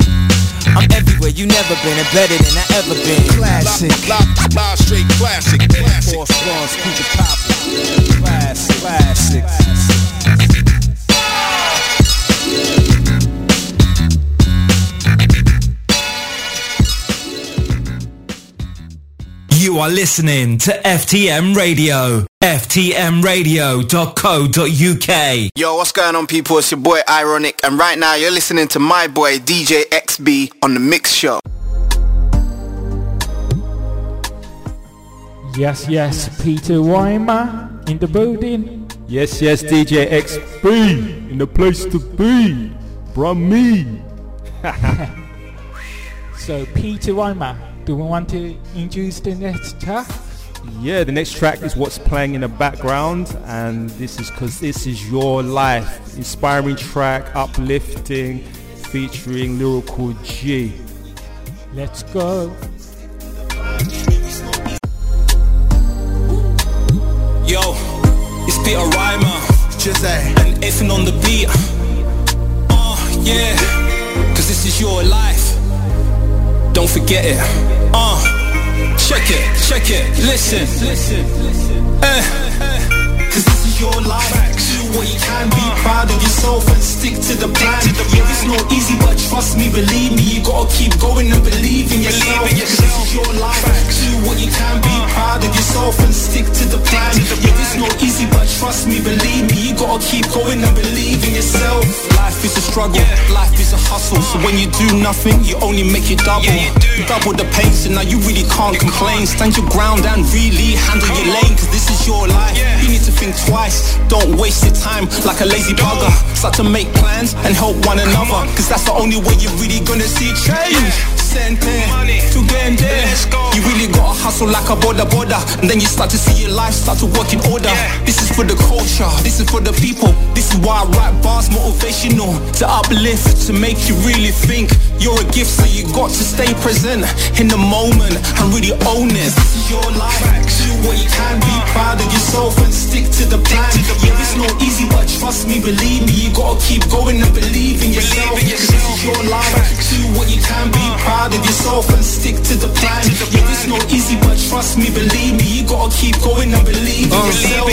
I'm everywhere you never been, and better than I ever been. Classic, live straight classic, classic. Force runs, keep it poppin'. Classic, classic. You are listening to F T M Radio. F T M radio dot co dot U K. Yo, what's going on, people? It's your boy Ironic, and right now you're listening to my boy D J X B on The Mix Show. Yes, yes, Peter Rhymer in the building. Yes, yes, D J X B in the place to be, from me. So Peter Rhymer, do we want to introduce the next track? Yeah, the next track is what's playing in the background, and this is because this is your life. Inspiring track, uplifting, featuring Lyrical G. Let's go. Yo, it's Peter Rhymer, Jose, and effing on the beat. Oh uh, yeah, cause this is your life. Don't forget it. Uh, check it, check it, listen, listen, listen. Uh, cause this is your life. Do what you can, be proud of yourself and stick to the plan. Yeah, it's not easy, but trust me, believe me, you gotta keep going and believe in yourself. Cause this is your life. Do what you can, be proud of yourself and stick to the plan. Yeah, it's not easy, but trust me, believe me, you gotta keep going and believe in yourself. Life is a struggle, life is a hustle. So when you do nothing, you only make it double. You double the pain, so now you really can't complain. Stand your ground and really handle your lane, cause this is your life. You need to think twice, don't waste your time like a lazy bugger. Start to make plans and help one another, cause that's the only way you're really gonna see change. Yeah. Send there, money to get there. You really gotta hustle like a border border, and then you start to see your life start to work in order. Yeah. This is for the culture, this is for the people. This is why I write bars motivational, to uplift, to make you really think. You're a gift, so you got to stay present in the moment and really own it. This is your life. Do what you can, be proud of yourself and stick to the plan. Yeah, it's not easy, but trust me, believe me, you gotta keep going and believe in yourself. Cause this is your life. Do what you can, be proud of yourself and stick to the plan. Yeah, it's not easy, but trust me, believe me, you gotta keep going and believe in yourself.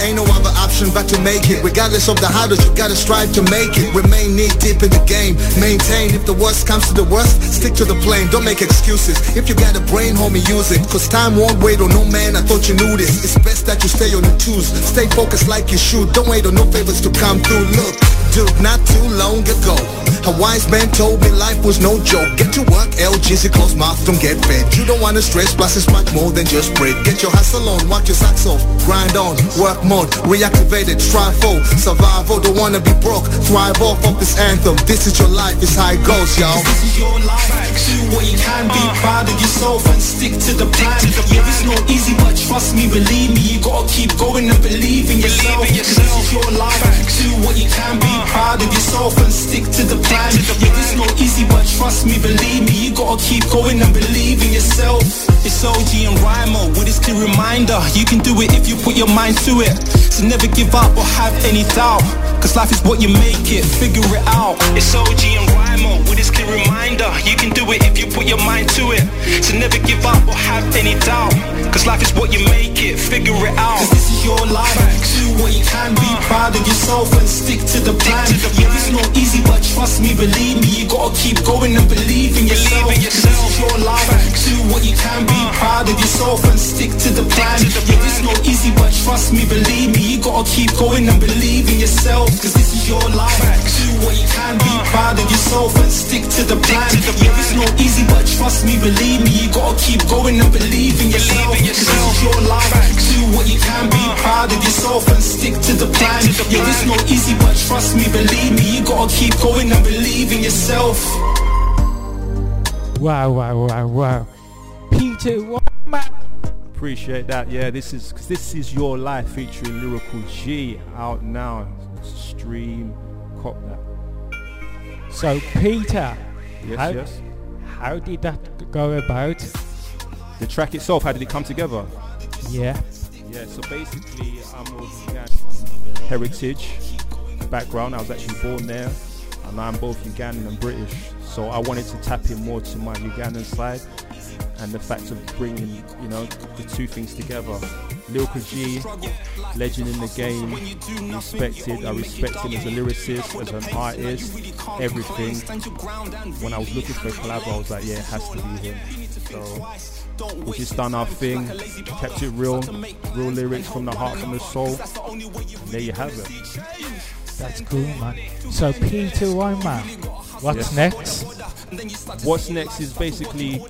Ain't no other option but to make it. Regardless of the hurdles, you gotta strive to make it. Remain knee deep in the game, maintain. If the worst comes to the worst, stick to the plan. Don't make excuses. If you got a brain, homie, use it. Cause time won't wait on no man, I thought you knew this. It's best that you stay on the twos, stay focused like you should. Don't wait on no favors to come through. Look, dude, not too long ago, a wise man told me life was no joke. Get to work, L G C, close mouth, don't get fed. You don't wanna stress, plus it's much more than just bread. Get your hustle on, walk your socks off, grind on, work mode, reactivated, strive for survival, don't wanna be broke, thrive off of this anthem. This is your life, it's how it goes, y'all. This is your life, do what you can, be proud of yourself and stick to the plan. Yeah, it's not easy, but trust me, believe me, you gotta keep going and believe in yourself. This is your life, do what you can, be proud of yourself and stick to the plan. Yeah, it's not easy, but trust me, believe me, you gotta keep going and believe in yourself. It's O G and Rhymer with this clear reminder, you can do it if you put your mind to it. So never give up or have any doubt, cause life is what you make it, figure it out. It's O G and Rhymer with this clear reminder, you can do it if you put your mind to it. So never give up or have any doubt, cause life is what you make it, figure it out. Cause this is your life, do what you can, be proud of yourself and stick to the plan. Yeah, it's not easy, but trust me, believe me, you gotta keep going and believe in yourself. Cause this is your life, do what you can, be proud of yourself and stick to the plan. Yeah, it's not easy, but trust me, believe me, you gotta keep going and believe in yourself. Cause this is your life, do what you can, be proud of yourself and stick to the plan. Yeah, it's not easy, but trust me, believe me, you gotta keep going and believe in yourself. Cause this is your life, do what you can, be proud of yourself and stick to the plan. Yeah, it's not easy, but trust me, believe me, you gotta keep going and believe in yourself. Wow, wow, wow, wow. Peter, what man? Appreciate that. Yeah, this is cause this is your life featuring Lyrical G, out now. Stream, cop that. So Peter, yes, how, yes. How did that go about? The track itself, how did it come together? Yeah. Yeah. So basically, I'm of Ugandan heritage, background. I was actually born there, and I'm both Ugandan and British. So I wanted to tap in more to my Ugandan side, and the fact of bringing, you know, the two things together. Lyrical G, legend in the game, respected. I respect him as a lyricist, as an artist, everything. When I was looking for a collab, I was like, yeah, it has to be him. So we just done our thing, kept it real, real lyrics from the heart, from the soul. There you have it. That's cool, man. So Peter Rhymer, what's yes. next? What's next is basically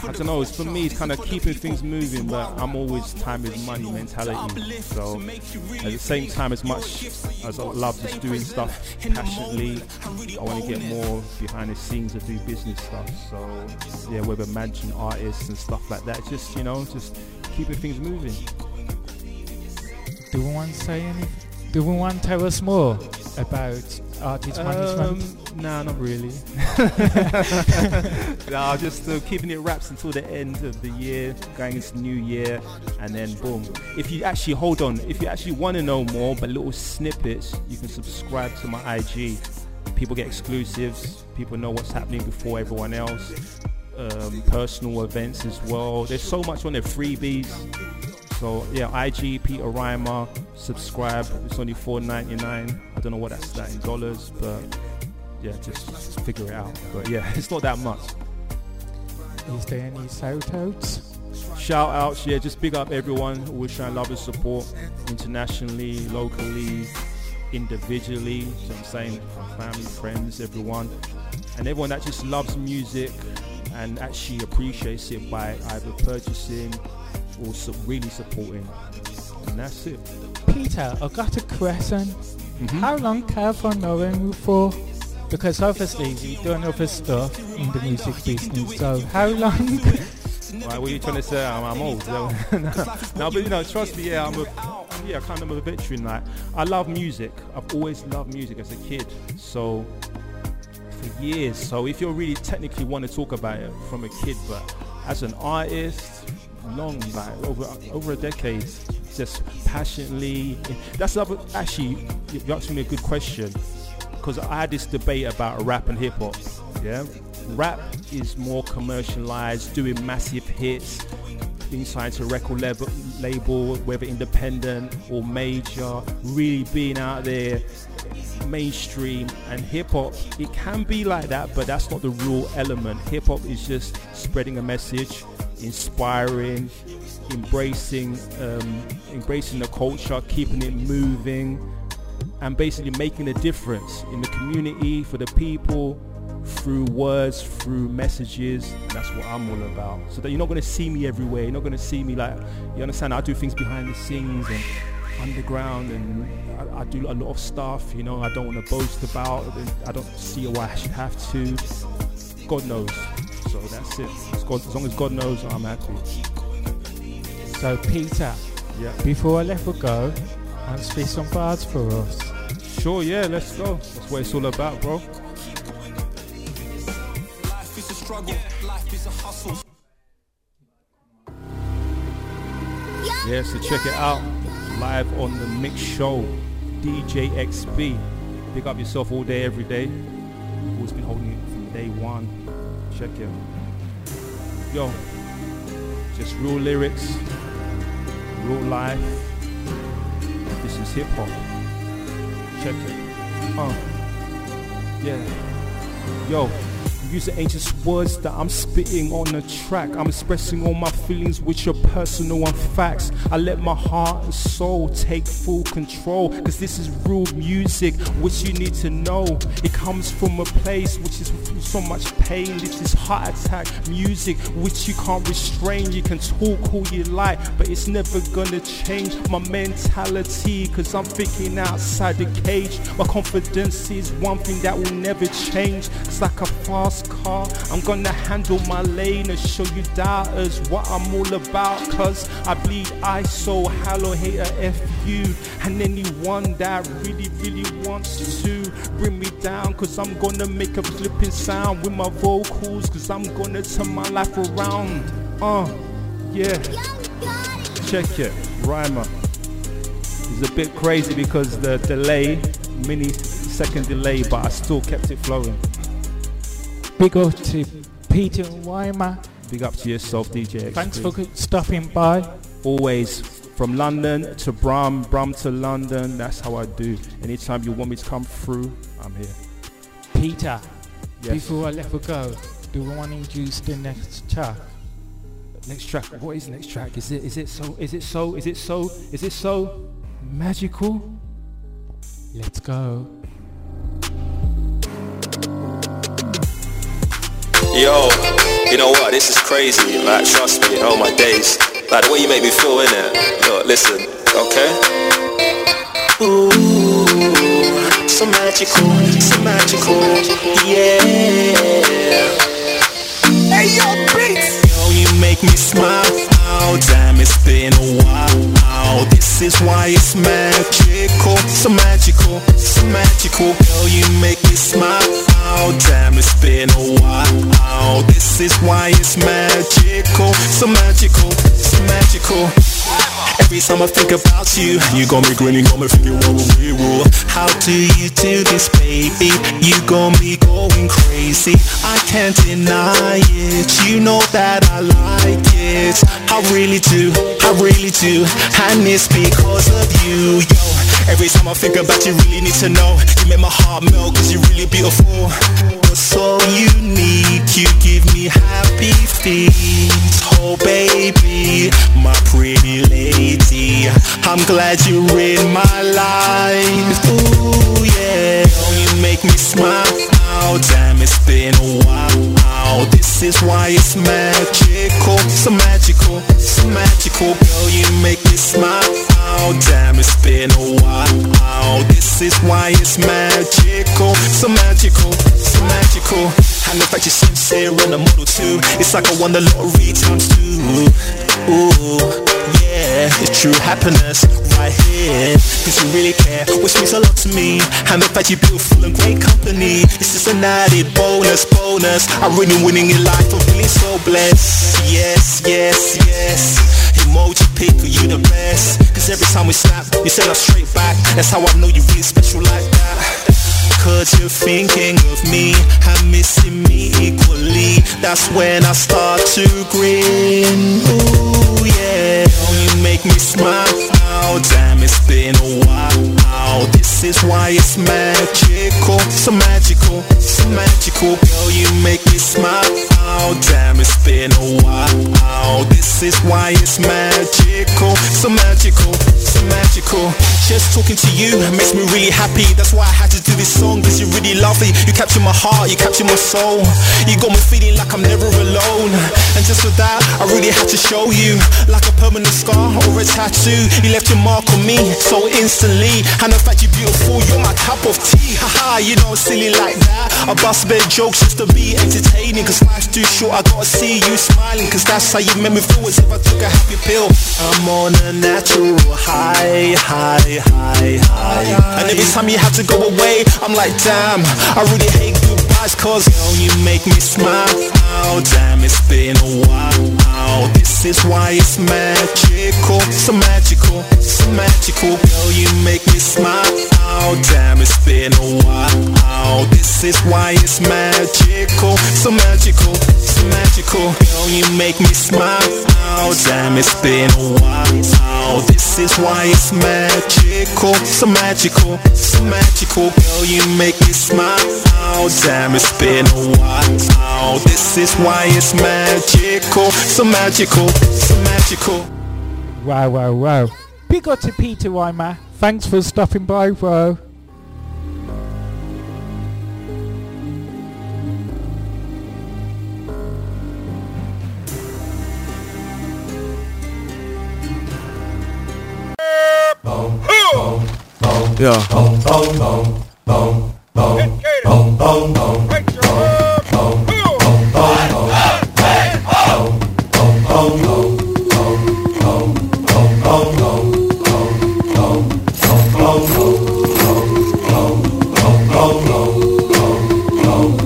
I don't know, it's for me, it's kind of keeping things moving, but I'm always time is money mentality. So at the same time, as much as I love just doing stuff passionately, I want to get more behind the scenes and do business stuff. So yeah, whether managing artists and stuff like that, just, you know, just keeping things moving. Do we want to say anything? Do we want to tell us more about artist um, management? Nah, not really. Nah, just uh, keeping it wraps until the end of the year, going into the new year, and then boom. If you actually, hold on, if you actually want to know more, but little snippets, you can subscribe to my I G. People get exclusives, people know what's happening before everyone else, um, personal events as well. There's so much on there, freebies. So yeah, I G Peter Rhymer, subscribe. It's only four ninety-nine. I don't know what that's that in dollars, but yeah, just, just figure it out. But yeah, it's not that much. Is there any shout outs? Shout outs, yeah, just big up everyone. Always showing love and support internationally, locally, individually. You know what I'm saying? Family, friends, everyone, and everyone that just loves music and actually appreciates it by either purchasing or really supporting, and that's it. Peter, I got a question. Mm-hmm. How long have I known you for? Because obviously you're doing other stuff in the music business, so how long? Right, what are you trying to say? I'm, I'm old. So. No, but you know, trust me, yeah, I'm a, yeah, kind of a veteran. Like, I love music. I've always loved music as a kid. So for years. So if you really technically want to talk about it from a kid, but as an artist, long, like over over a decade, just passionately. That's another, actually, you're asking me a good question, because I had this debate about rap and hip hop. Yeah, rap is more commercialized, doing massive hits, being signed to a record level, label, whether independent or major, really being out there, mainstream. And hip hop, it can be like that, but that's not the real element. Hip hop is just spreading a message, inspiring, embracing um, embracing the culture, keeping it moving, and basically making a difference in the community for the people through words, through messages. That's what I'm all about. So that you're not going to see me everywhere. You're not going to see me like, you understand, I do things behind the scenes and underground, and I, I do a lot of stuff, you know, I don't want to boast about. I don't see why I should have to. God knows. So that's it. As, God, as long as God knows, I'm happy. So Peter, yeah, before I let it go, and spit some bars for us. Sure, yeah, let's go. That's what it's all about, bro. Life is a struggle. Life is a hustle. Yeah, so check it out. Live on the Mix Show, D J X B. Pick up yourself all day, every day. We've always been holding it from day one. Check it. Yo, just real lyrics, real life. This is hip hop. Check it. Uh, yeah. Yo, use the ancient words that I'm spitting on the track. I'm expressing all my feelings, which are personal and facts. I let my heart and soul take full control, cause this is real music, which you need to know. It comes from a place which is so much pain. This is heart attack music, which you can't restrain. You can talk all you like, but it's never gonna change my mentality, cause I'm thinking outside the cage. My confidence is one thing that will never change. It's like a fast car. I'm gonna handle my lane and show you doubters what I'm all about, cause I bleed I S O, hallow, hater, F U, and anyone that really, really wants to bring me down, cause I'm gonna make a flipping sound with my vocals, cause I'm gonna turn my life around. Uh, yeah. Check it. Rhymer. It's a bit crazy because the delay, mini second delay, but I still kept it flowing. Big up to Peter Rhymer. Big up to yourself, D J X B. Thanks for stopping by. Always. From London to Brum, Brum to London. That's how I do. Anytime you want me to come through, I'm here. Peter, yes. Before I let you go, do we want to introduce the next track? Next track. What is the next track? Is it? Is it so? Is it so? Is it so? Is it so magical? Let's go. Yo. You know what, this is crazy, like trust me, oh my days. Like the way you make me feel, innit? Look, listen, okay? Ooh, so magical, so magical, yeah. Hey yo, beats! Yo, you make me smile, oh, damn it's been a while. Oh, this is why it's magical, so magical, so magical. Girl, you make me smile, oh, damn, it's been a while. Oh, this is why it's magical, so magical, so magical. Every time I think about you, you got me grinning, got me thinking what we will. How do you do this, baby? You got me going crazy. I can't deny it, you know that I like it. I really do, I really do, and it's because of you, yo. Every time I think about you, really need to know. You make my heart melt, cause you're really beautiful. You're so unique, you give me happy feet. Oh baby, my pretty lady, I'm glad you're in my life. Ooh yeah, you make me smile, oh, damn it's been a while. Oh, this is why it's magical, so magical, so magical. Girl, you make me smile, oh, damn it's been a while. Oh, this is why it's magical, so magical, so magical. And the fact you're sincere and a model too, it's like I won the lottery times two. Ooh, yeah, it's true happiness right here. Cause you really care, which means a lot to me. And the fact you're beautiful and great company, it's just an added bonus, bonus. I really winning in life, I'm feeling so blessed. Yes, yes, yes. Emoji pick, you the best. Cause every time we snap, you send us straight back. That's how I know you really special like that. Cause you're thinking of me and missing me equally. That's when I start to grin. Ooh yeah, you make me smile, oh, damn it's been a while. Oh, this is why it's magical, so magical, so magical. Girl, you make me smile, oh, damn it's been a while. Oh, this is why it's magical, so magical, so magical. Just talking to you makes me really happy. That's why I had to do this song, cause you're really lovely. You capture my heart, you capture my soul. You got me feeling like I'm never alone. And just for that, I really had to show you. Like a permanent scar or a tattoo, you left your mark on me so instantly. And the fact you're beautiful, you're my cup of tea. Haha, you know, silly like that. I bust bad jokes just to be entertaining. Cause life's too short, I gotta see you smiling. Cause that's how you make me feel, as if I took a happy pill. I'm on a natural high, high, high, high. And every time you have to go away, I'm like, damn, I really hate goodbyes. Cause girl, you make me smile, oh, damn, it's been a while. Oh, this is why it's magical, so magical, so magical. Girl, you make me smile, oh, damn, it's been a while. Oh, this is why it's magical, so magical, so magical. Girl, you make me smile, oh, damn, it's been a while. Oh, this is why it's magical, so magical, so magical. Girl, you make me smile, oh, damn, it's been a while. Oh, this is why it's magical, so magical, so magical. Wow, wow, wow. Big up to Peter Rhymer. Thanks for stopping by, bro.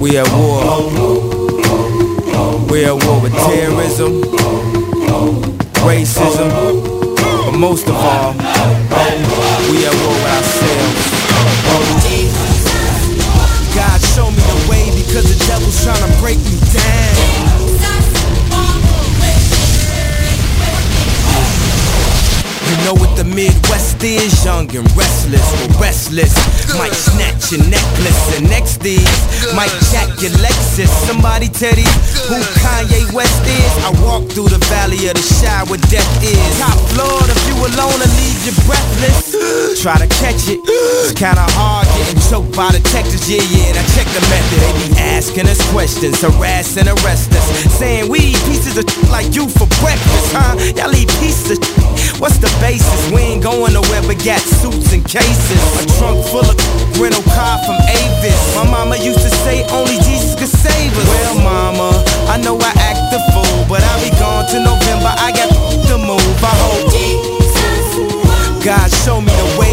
We at war. We at war with terrorism, racism, but most of all, we at war with ourselves. God show me the way, because the devil's trying to break me down. You know what the Midwest day is young and restless, or restless. Might snatch your necklace and next these might jack your Lexus. Somebody tell these who Kanye West is. I walk through the valley of the shadow where death is. Top floor, if you alone, I'll leave you breathless. Try to catch it, it's kinda hard getting choked by detectives. Yeah, yeah, and I check the method. They be asking us questions, harassing, arrest us, saying we eat pieces of like you for breakfast, huh? Y'all eat pieces of what's the basis? We ain't going nowhere but got suits and cases. A trunk full of rental car from Avis. My mama used to say only Jesus could save us. Well, mama, I know I act the fool, but I'll be gone till November. I got to move. I hope God show me the way,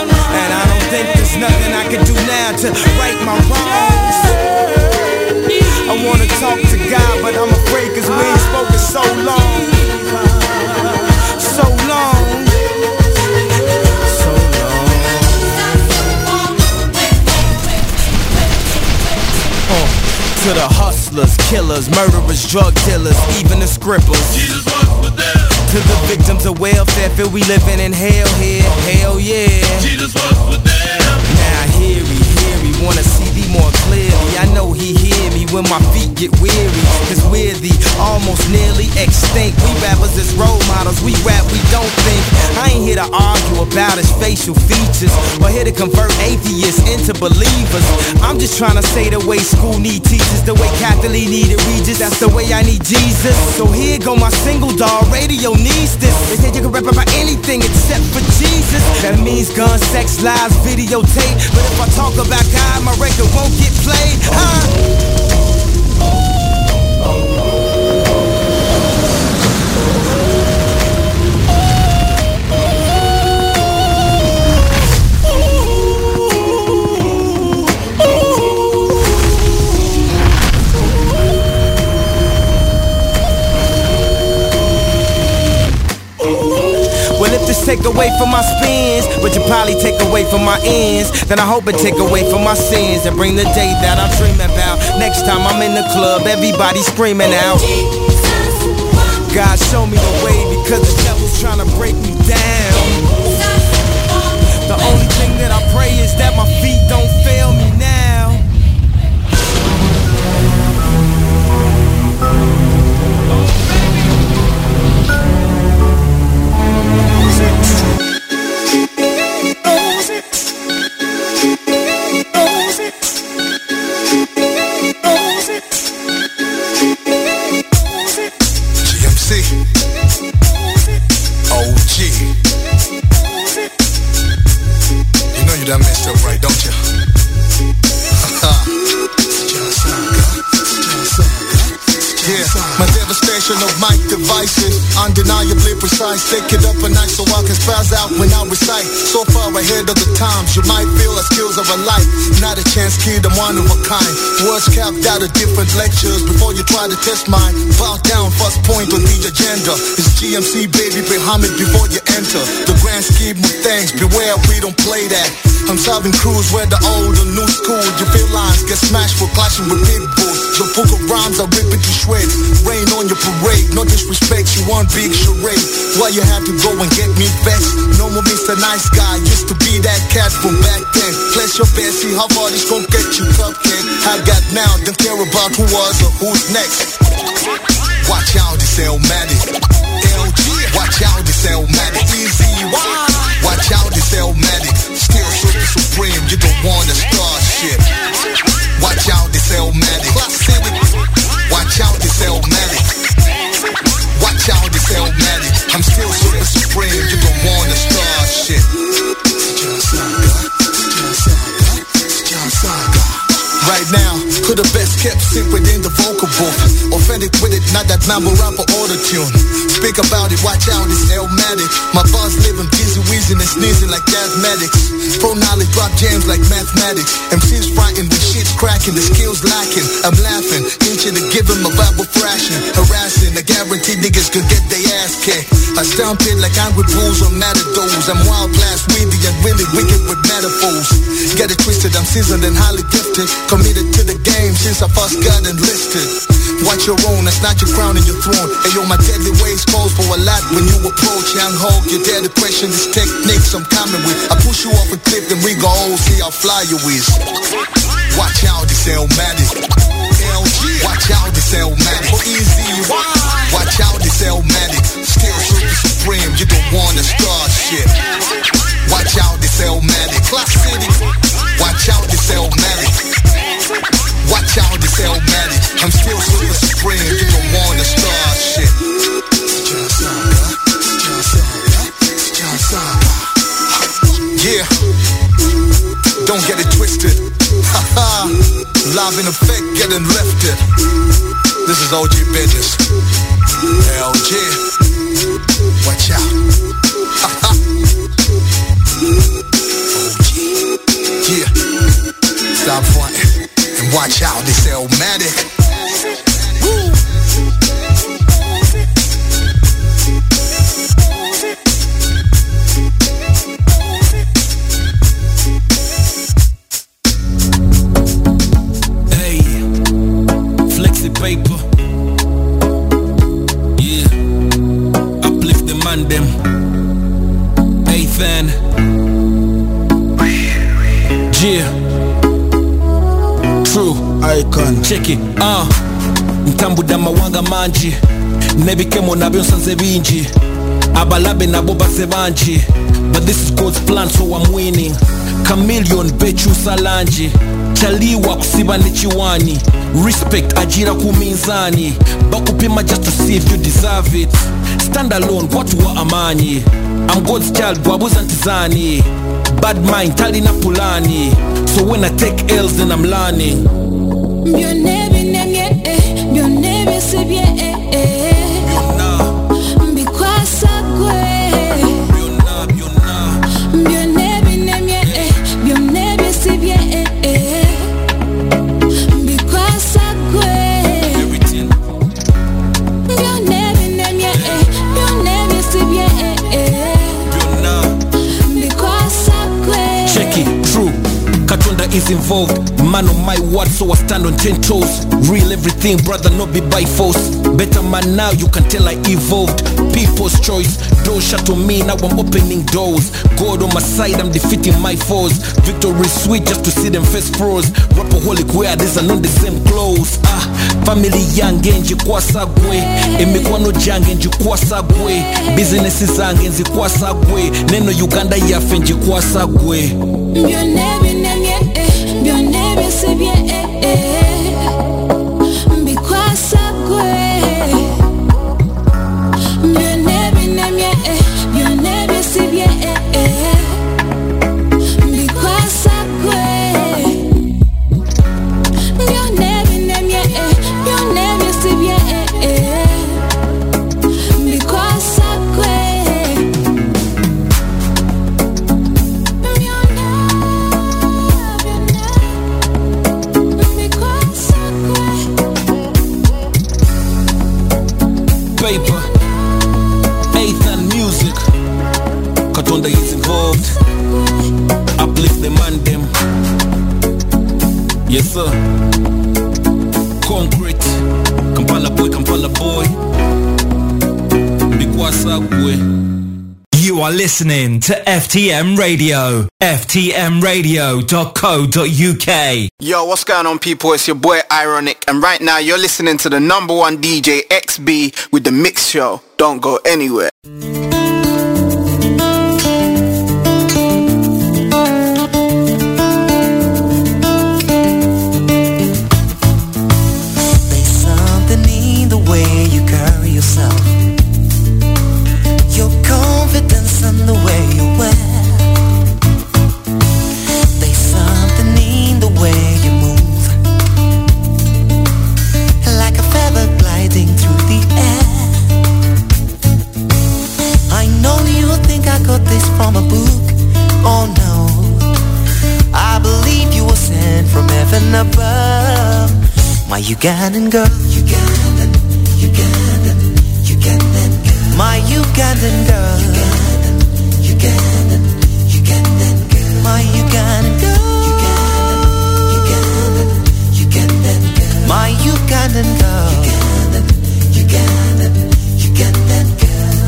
And I don't think there's nothing I can do now to right my wrongs. I wanna talk to God, but I'm afraid, cause we ain't spoken so long. So long. To the hustlers, killers, murderers, drug dealers, even the scribblers. Jesus was with them. To the victims of welfare, feel we living in hell here. Hell yeah. Jesus was with them. Now I hear he, hear he, wanna see thee more clearly. I know he hear me when my feet get weary. Cause we're the almost nearly extinct. We rappers as role models, we rap, we don't think. I ain't here to argue about his facial features, or here to convert atheists into believers. I'm just trying to say the way school need teachers, the way Catholic needed Regis, that's the way I need Jesus. So here go my single, dog, radio needs this. They said you can rap about anything except for Jesus. That means guns, sex, lies, videotape. But if I talk about God, my record won't get played, huh? Take away from my spins, but you probably take away from my ends. Then I hope it take away from my sins and bring the day that I dream about. Next time I'm in the club, everybody screaming out. God show me the way, because the devil's trying to break me down. The only thing that I pray is that my feet don't fail me now. Of mic devices, undeniably precise. They it up a night so I can spaz out when I recite. So far ahead of the times, you might feel the skills of a life. Not a chance kid, I'm one of a kind. Words capped out of different lectures. Before you try to test mine, bow down, first point on the agenda. It's G M C, baby, pay homage before you enter. The grand scheme of things, beware, we don't play that. I'm solving crews where the old and new school. You feel lines get smashed for clashing with big bulls. Your book of rhymes are ripping to shreds. Rain on your parade, no disrespect, you want big charade. Why you have to go and get me vexed? No more Mister Nice Guy, used to be that cat from back then. Place your bet, see how far this gon' get you, cupcake. I got now, don't care about who was or who's next. Watch out, it's Elmatic. L G, watch out, it's Elmatic. Easy, watch out, it's Elmatic. Still super supreme, you don't wanna start shit. Watch out, it's Elmatic. Watch out, it's Elmatic. Watch out, it's Elmatic. I'm still super supreme, you don't wanna start shit. John Saga, John Saga, John Saga. right now. Who the best kept secret in the vocal booth? Offended with it, not that mambo rapper auto-tune. Speak about it, watch out, it's Elmatic. My bars living dizzy, wheezing and sneezing like asthmatics. Pro knowledge, drop jams like mathematics. M C's writing, the shit's cracking, the skills lacking. I'm laughing, inching to give him a Bible fraction. Harassing, I guarantee niggas could get their ass kicked. I stomp it like I'm with rules on matadors. I'm wild, blast, windy, and really wicked with metaphors. Get it twisted, I'm seasoned and highly gifted. Committed to the game since I first got enlisted. Watch your own, that's not your crown and your throne. And yo, my deadly ways calls for a lot when you approach. Young Hulk, you dare to question these techniques I'm coming with. I push you off a cliff and we go, oh, see how fly you is. Watch out, it's Elmatic. Watch out, it's Elmatic. Watch out, it's Elmatic. Still super supreme, you don't wanna start shit. Watch out, it's Elmatic. Clock City. Watch out, it's Elmatic. Watch out, it's Elmatic. I'm still super supreme, you don't wanna start shit. Yeah, don't get it twisted. Ha-ha, live in effect, getting lifted. This is O G business. L G, watch out. Ha-ha. O G, yeah. Stop fronting and watch out, this Elmatic. Woo! Paper. Yeah, uplift the man them. Hey fan. Yeah, true icon. Check it. Ah, uh. Ntambuda mawanga manji. Nebikemo nabionsanze vinji. Abalabe na boba sevanji. But this is God's plan, so I'm winning. Chameleon bechu salanji. Chaliwa kusiba nechiwani. Respect ajira kuminzani. Bakupima just to see if you deserve it. Stand alone, watu wa amani. I'm God's child, wabuza ntizani. Bad mind, tali na pulani. So when I take L's then I'm learning. Myo nebe nemye eh, myo nebe sibye eh eh. Is involved, man on my word, so I stand on ten toes. Real everything, brother, not be by force. Better man now, you can tell I evolved. People's choice, doors shut on me, now I'm opening doors. God on my side, I'm defeating my foes. Victory sweet, just to see them face pros. Rapaholic wear, these are not the same clothes. Ah, family young, nji kwa sagwe. Emikwano jange, nji kwa sagwe. Businesses zange, nji kwa sagwe. Neno Uganda yafe, nji kwa sagwe. Your name is Nemye. Your name is Bien eh eh. Because I go. Your name is Nemye eh. Your name is Bien eh eh. Because I go. Your name is Nemye eh. Your name is Bien eh eh. Because I go. Paper, Ethan music. Katonda is involved. Uplift the man them. Yes sir. Concrete. Kampala boy, Kampala boy. You are listening to F T M Radio. F T M radio dot co dot U K. Yo, what's going on people? It's your boy Ironic, and right now you're listening to the number one D J X B with the Mix Show. Don't go anywhere. There's something in the way you carry yourself, your confidence and the way you wear. Way you move, my Ugandan girl, Ugandan, Ugandan, Ugandan girl, my Ugandan girl, Ugandan, Ugandan girl, my Ugandan girl, Ugandan, Ugandan girl, my Ugandan girl, Ugandan, Ugandan, Ugandan girl.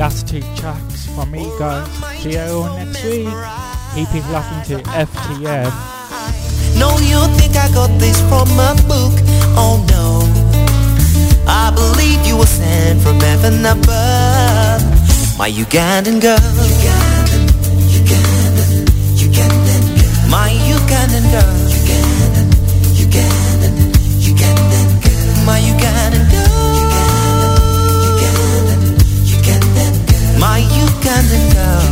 Last two tracks from me, guys. See you next week. Keep it locked into F T M. No, you think I got this from a book? Oh no, I believe you were sent from heaven above. My Ugandan girl, Ugandan, Ugandan, Ugandan girl, my Ugandan girl, Ugandan, Ugandan, Ugandan girl, my Ugandan girl, my Ugandan girl, Ugandan, Ugandan, Ugandan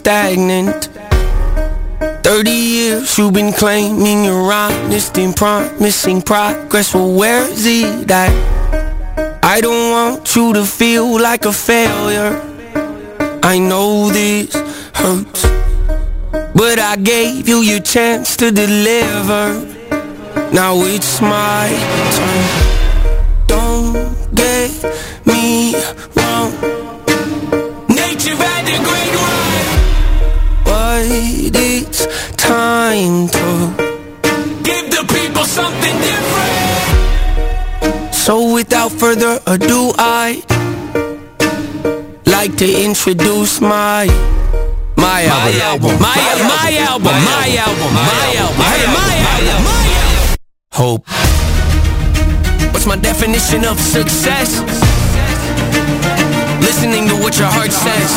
Stagnant. Thirty years you've been claiming you're honest and promising progress. Well, where is it at? I don't want you to feel like a failure. I know this hurts, but I gave you your chance to deliver. Now it's my turn. Don't get me wrong, nature had the great one. It's time to give the people something different. So without further ado, I like to introduce my my album, my album, my album, my album, my album, my album. Hope. What's my definition of success? Listening to what your heart says.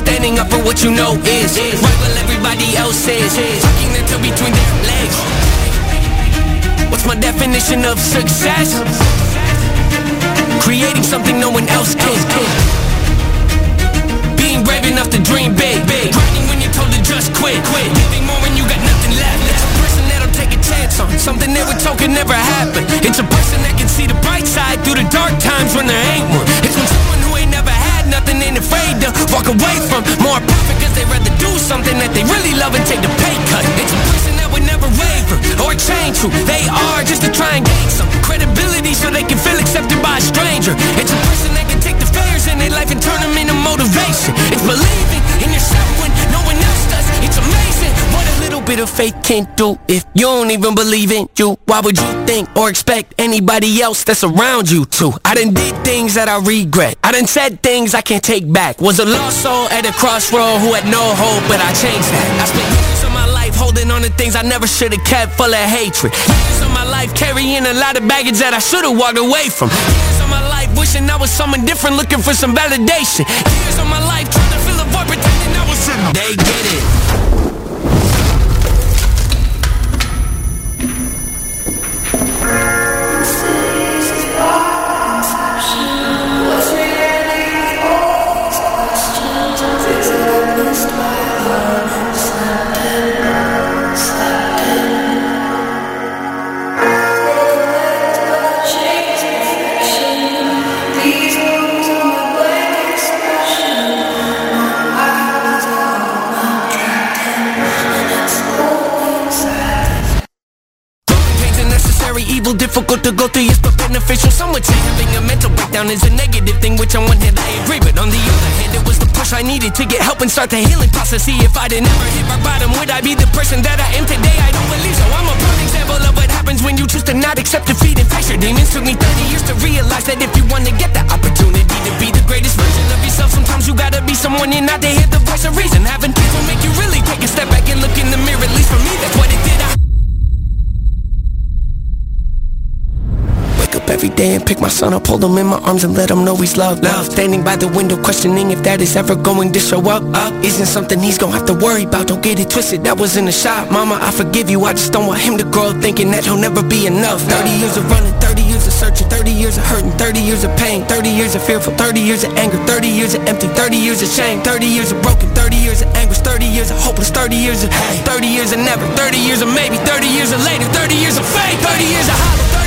Standing up for what you know is right while everybody else is tucking their tail between their legs. What's my definition of success? Creating something no one else can. Being brave enough to dream big. Grinding when you're told to just quit. Giving more when you got nothing left. It's a person that'll take a chance on something that we told could never happen. It's a person that can see the bright side through the dark times when there ain't one. It's when someone who ain't never had nothing ain't afraid to walk away from more profit, cause they'd rather do something that they really love and take the pay cut. It's a person that would never waver or change who they are just to try and gain some credibility so they can feel accepted by a stranger. It's a person that can take the failures in their life and turn them into motivation. It's believing in yourself when no one else does. It's amazing what a little bit of faith can do. If you don't even believe in you, why would you think or expect anybody else that's around you to? I done did things that I regret. I done said things I can't take back. Was a lost soul at a crossroad who had no hope, but I changed that. I spent years of my life holding on to things I never should've kept, full of hatred. Years of my life carrying a lot of baggage that I should've walked away from. Years of my life wishing I was someone different, looking for some validation. Years of my life trying to fill a void, pretending I was in them. They get it. Difficult to go through, it's but beneficial. Some would say having a mental breakdown is a negative thing, which on one hand I agree, but on the other hand it was the push I needed to get help and start the healing process. See, if I'd never hit my bottom, would I be the person that I am today? I don't believe so. I'm a prime example of what happens when you choose to not accept defeat and face your demons. Took me thirty years to realize that if you want to get the opportunity to be the greatest version of yourself, sometimes you gotta be someone you're not, to hear the voice of reason. Having kids will make you really take a step back and look in the mirror. At least for me, that's what it did. I up every day and pick my son up, hold him in my arms and let him know he's loved, loved. Standing by the window questioning if that is ever going to show up, up. Isn't something he's gonna have to worry about, don't get it twisted, that was in the shop. Mama, I forgive you, I just don't want him to grow up thinking that he'll never be enough. Thirty years of running, thirty years of searching, thirty years of hurting, thirty years of pain, thirty years of fearful, thirty years of anger, thirty years of empty, thirty years of shame, thirty years of broken, thirty years of anguish, thirty years of hopeless, thirty years of hate, thirty years of never, thirty years of maybe, thirty years of later, thirty years of faith, thirty years of hollow,